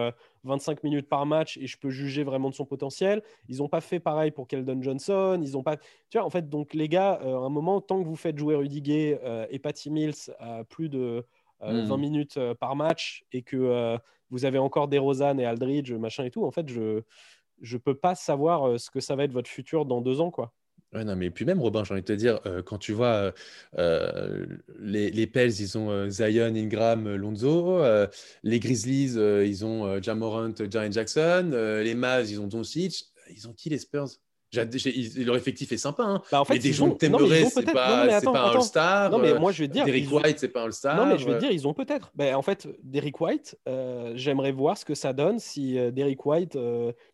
25 minutes par match et je peux juger vraiment de son potentiel. Ils n'ont pas fait pareil pour Keldon Johnson. Ils n'ont pas, tu vois, en fait, donc les gars, à un moment, tant que vous faites jouer Rudy Gay et Patty Mills à plus de 20 minutes par match et que vous avez encore DeRozan et Aldridge, machin et tout, en fait, je peux pas savoir ce que ça va être votre futur dans 2 ans, quoi. Ouais, non, mais puis même, Robin, j'ai envie de te dire, quand tu vois les Pels, ils ont Zion, Ingram, Lonzo, les Grizzlies, ils ont Ja Morant, Jaren Jackson, les Mavs, ils ont Dončić, ils ont qui, les Spurs? Leur effectif est sympa, hein. Bah, en fait, mais Dejounte Murray, c'est pas un All-Star. Non, mais moi, je vais dire, Derrick White, c'est pas un All-Star. Non, mais je vais dire, ils ont peut-être. En fait, Derrick White, j'aimerais voir ce que ça donne si Derrick White. Tu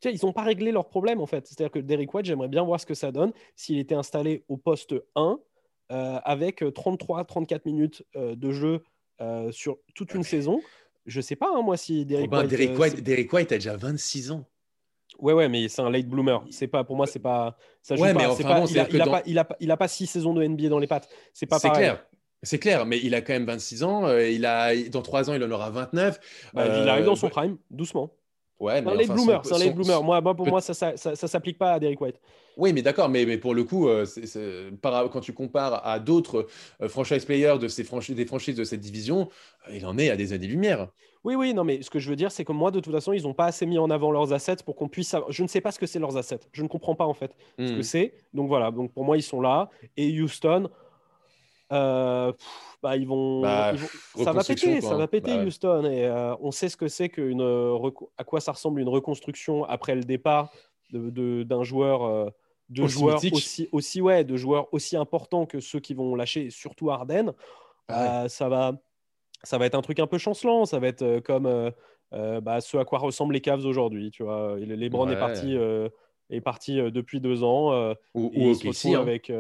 sais, ils n'ont pas réglé leur problème, en fait. C'est-à-dire que Derrick White, j'aimerais bien voir ce que ça donne s'il était installé au poste 1 avec 33-34 minutes de jeu sur toute une saison. Je ne sais pas, hein, moi, si Derrick White a déjà 26 ans. Ouais, mais c'est un late bloomer. C'est pas, pour moi, c'est pas. Ça joue pas. Il a pas 6 saisons de NBA dans les pattes. C'est pas pareil. C'est clair, mais il a quand même 26 ans. Dans 3 ans, il en aura 29. Il arrive dans son prime, doucement. Ouais, mais c'est un late bloomer. Pour moi, ça s'applique pas à Derrick White. Oui, mais d'accord, mais pour le coup, quand tu compares à d'autres franchise players des franchises de cette division, il en est à des années-lumière. Oui, non, mais ce que je veux dire, c'est que moi, de toute façon, ils n'ont pas assez mis en avant leurs assets pour qu'on puisse. Je ne sais pas ce que c'est leurs assets. Je ne comprends pas, en fait, ce que c'est. Donc voilà, donc pour moi, ils sont là. Et Houston, ils vont. Ça va péter, quoi, hein. Houston. Et on sait ce que c'est à quoi ça ressemble une reconstruction après le départ d'un joueur. De joueurs aussi importants que ceux qui vont lâcher, surtout Harden. Ça va être un truc un peu chancelant. Ça va être comme ce à quoi ressemblent les Cavs aujourd'hui. Tu vois, LeBron est parti depuis 2 ans. Ou ils se retrouvent avec.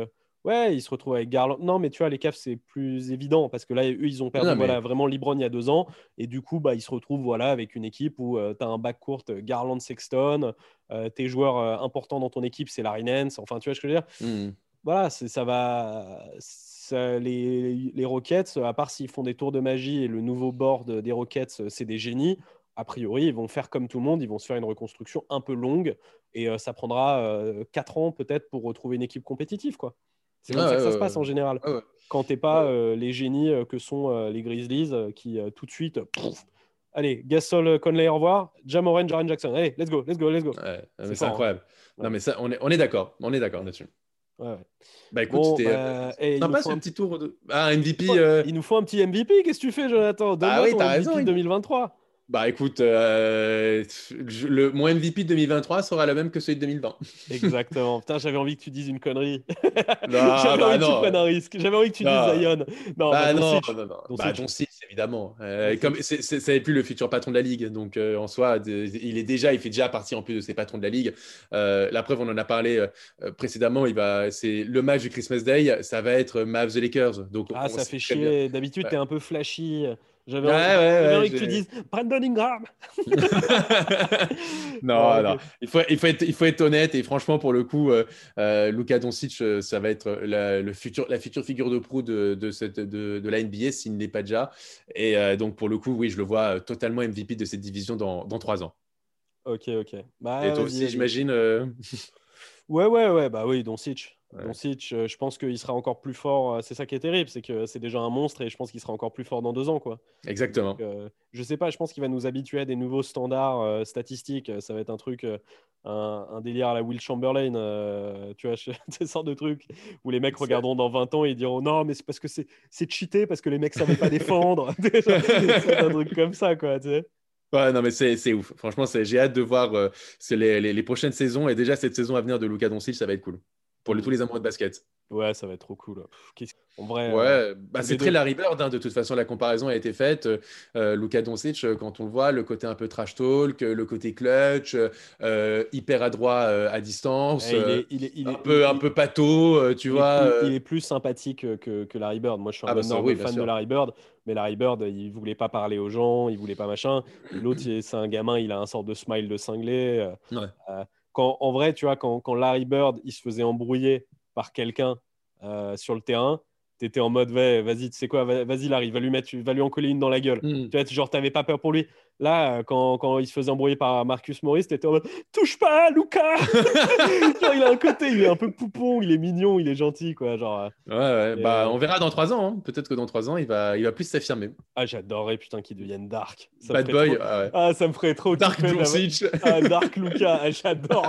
Ils se retrouvent avec Garland. Non, mais tu vois, les Cavs, c'est plus évident parce que là, eux, ils ont perdu vraiment LeBron il y a 2 ans. Et du coup, ils se retrouvent avec une équipe où tu as un backcourt Garland Sexton. Tes joueurs importants dans ton équipe, c'est Larry Nance. Enfin, tu vois ce que je veux dire. Voilà, ça va. Les Rockets, à part s'ils font des tours de magie et le nouveau board des Rockets, c'est des génies, a priori, ils vont faire comme tout le monde, ils vont se faire une reconstruction un peu longue et ça prendra 4 ans peut-être pour retrouver une équipe compétitive, quoi. C'est comme ça que ça se passe en général. Quand t'es pas les génies que sont les Grizzlies qui tout de suite... Allez, Gasol, Conley, au revoir. Ja Morant, Jaren Jackson. Allez, let's go. Ouais, c'est incroyable. Ouais. Non, mais ça, on est d'accord là-dessus. Ouais. Écoute, sympa ce petit tour de MVP. Il nous faut un petit MVP. Qu'est-ce que tu fais, Jonathan? Donne-moi ton MVP raison, 2023. Écoute, mon MVP 2023 sera le même que celui de 2020. Exactement. Putain, j'avais envie que tu dises une connerie. J'avais envie que tu prennes un risque. J'avais envie que tu dises Zion. Non, Dončić, évidemment. Comme c'est plus le futur patron de la ligue, donc en soi, il fait déjà partie en plus de ses patrons de la ligue. La preuve, on en a parlé précédemment. C'est le match du Christmas Day, ça va être Mavs et Lakers. Donc ça fait chier. D'habitude, t'es un peu flashy. J'avais envie que tu dises Brandon Ingram. Non. Il faut être honnête et franchement pour le coup, Luka Dončić, ça va être la future figure de proue de la NBA s'il n'est pas déjà. Et donc pour le coup, oui, je le vois totalement MVP de cette division dans 3 ans. Ok. Et toi aussi, j'imagine. Ouais, bah oui, Dončić. Ouais. Dončić, je pense qu'il sera encore plus fort. C'est ça qui est terrible, c'est que c'est déjà un monstre et je pense qu'il sera encore plus fort dans 2 ans, quoi. Exactement. Donc, je sais pas, je pense qu'il va nous habituer à des nouveaux standards statistiques. Ça va être un truc, un délire à la Will Chamberlain, tu vois, ce genre de truc où les mecs regarderont dans 20 ans et ils diront non, mais c'est parce que c'est cheaté, parce que les mecs savaient pas défendre. C'est un truc comme ça, quoi, tu sais. Ouais, non, mais c'est ouf. Franchement, j'ai hâte de voir les prochaines saisons et déjà cette saison à venir de Luka Dončić, ça va être cool. Pour tous les amoureux de basket. Ouais, ça va être trop cool. En vrai, ouais, bah, c'est très Larry Bird. Hein, de toute façon, la comparaison a été faite. Luka Dončić, quand on le voit, le côté un peu trash talk, le côté clutch, hyper adroit à distance, un peu pâteau, tu vois. Il est plus sympathique que Larry Bird. Moi, je suis un fan de Larry Bird. Mais Larry Bird, il ne voulait pas parler aux gens, il ne voulait pas machin. L'autre, c'est un gamin, il a un sort de smile de cinglé. Ouais. Quand, en vrai, tu vois, quand Larry Bird, il se faisait embrouiller par quelqu'un sur le terrain, t'étais en mode, vas-y, tu sais quoi, vas-y Larry, va lui encoller une dans la gueule. Mm. Tu vois, genre, t'avais pas peur pour lui. Là, quand il se faisait embrouiller par Marcus Morris, t'étais en mode, touche pas, Luka. Genre, il a un côté, il est un peu poupon, il est mignon, il est gentil, quoi. Genre. Ouais. Bah, on verra dans 3 ans. Hein. Peut-être que dans 3 ans, il va plus s'affirmer. Ah, j'adorerais, putain, qu'il devienne dark. Ça Bad Boy. Trop... Ah, ouais. Ah, ça me ferait trop. Dark Dončić. Ah, Dark Luka. Ah, j'adore.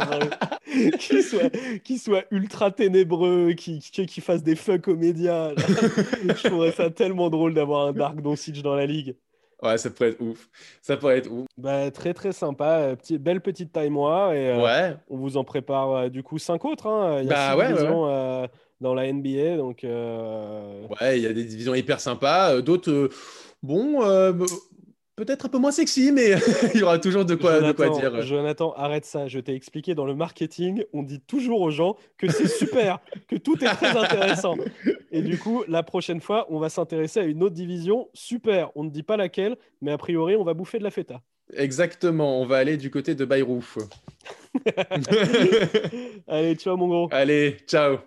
Qu'il soit ultra ténébreux, qu'il fasse des fuck aux médias. Je trouverais ça tellement drôle d'avoir un Dark Dončić dans la ligue. Ouais, ça pourrait être ouf. Bah, très, très sympa. Belle petite taille moi. Et, ouais. On vous en prépare du coup 5 autres. Hein. Il y a 6 divisions dans la NBA. Donc, ouais, il y a des divisions hyper sympas. D'autres, peut-être un peu moins sexy, mais il y aura toujours de quoi dire. Jonathan, arrête ça. Je t'ai expliqué, dans le marketing, on dit toujours aux gens que c'est super, que tout est très intéressant. Et du coup, la prochaine fois, on va s'intéresser à une autre division super. On ne dit pas laquelle, mais a priori, on va bouffer de la feta. Exactement. On va aller du côté de Bayrou. Allez, ciao, mon gros. Allez, ciao.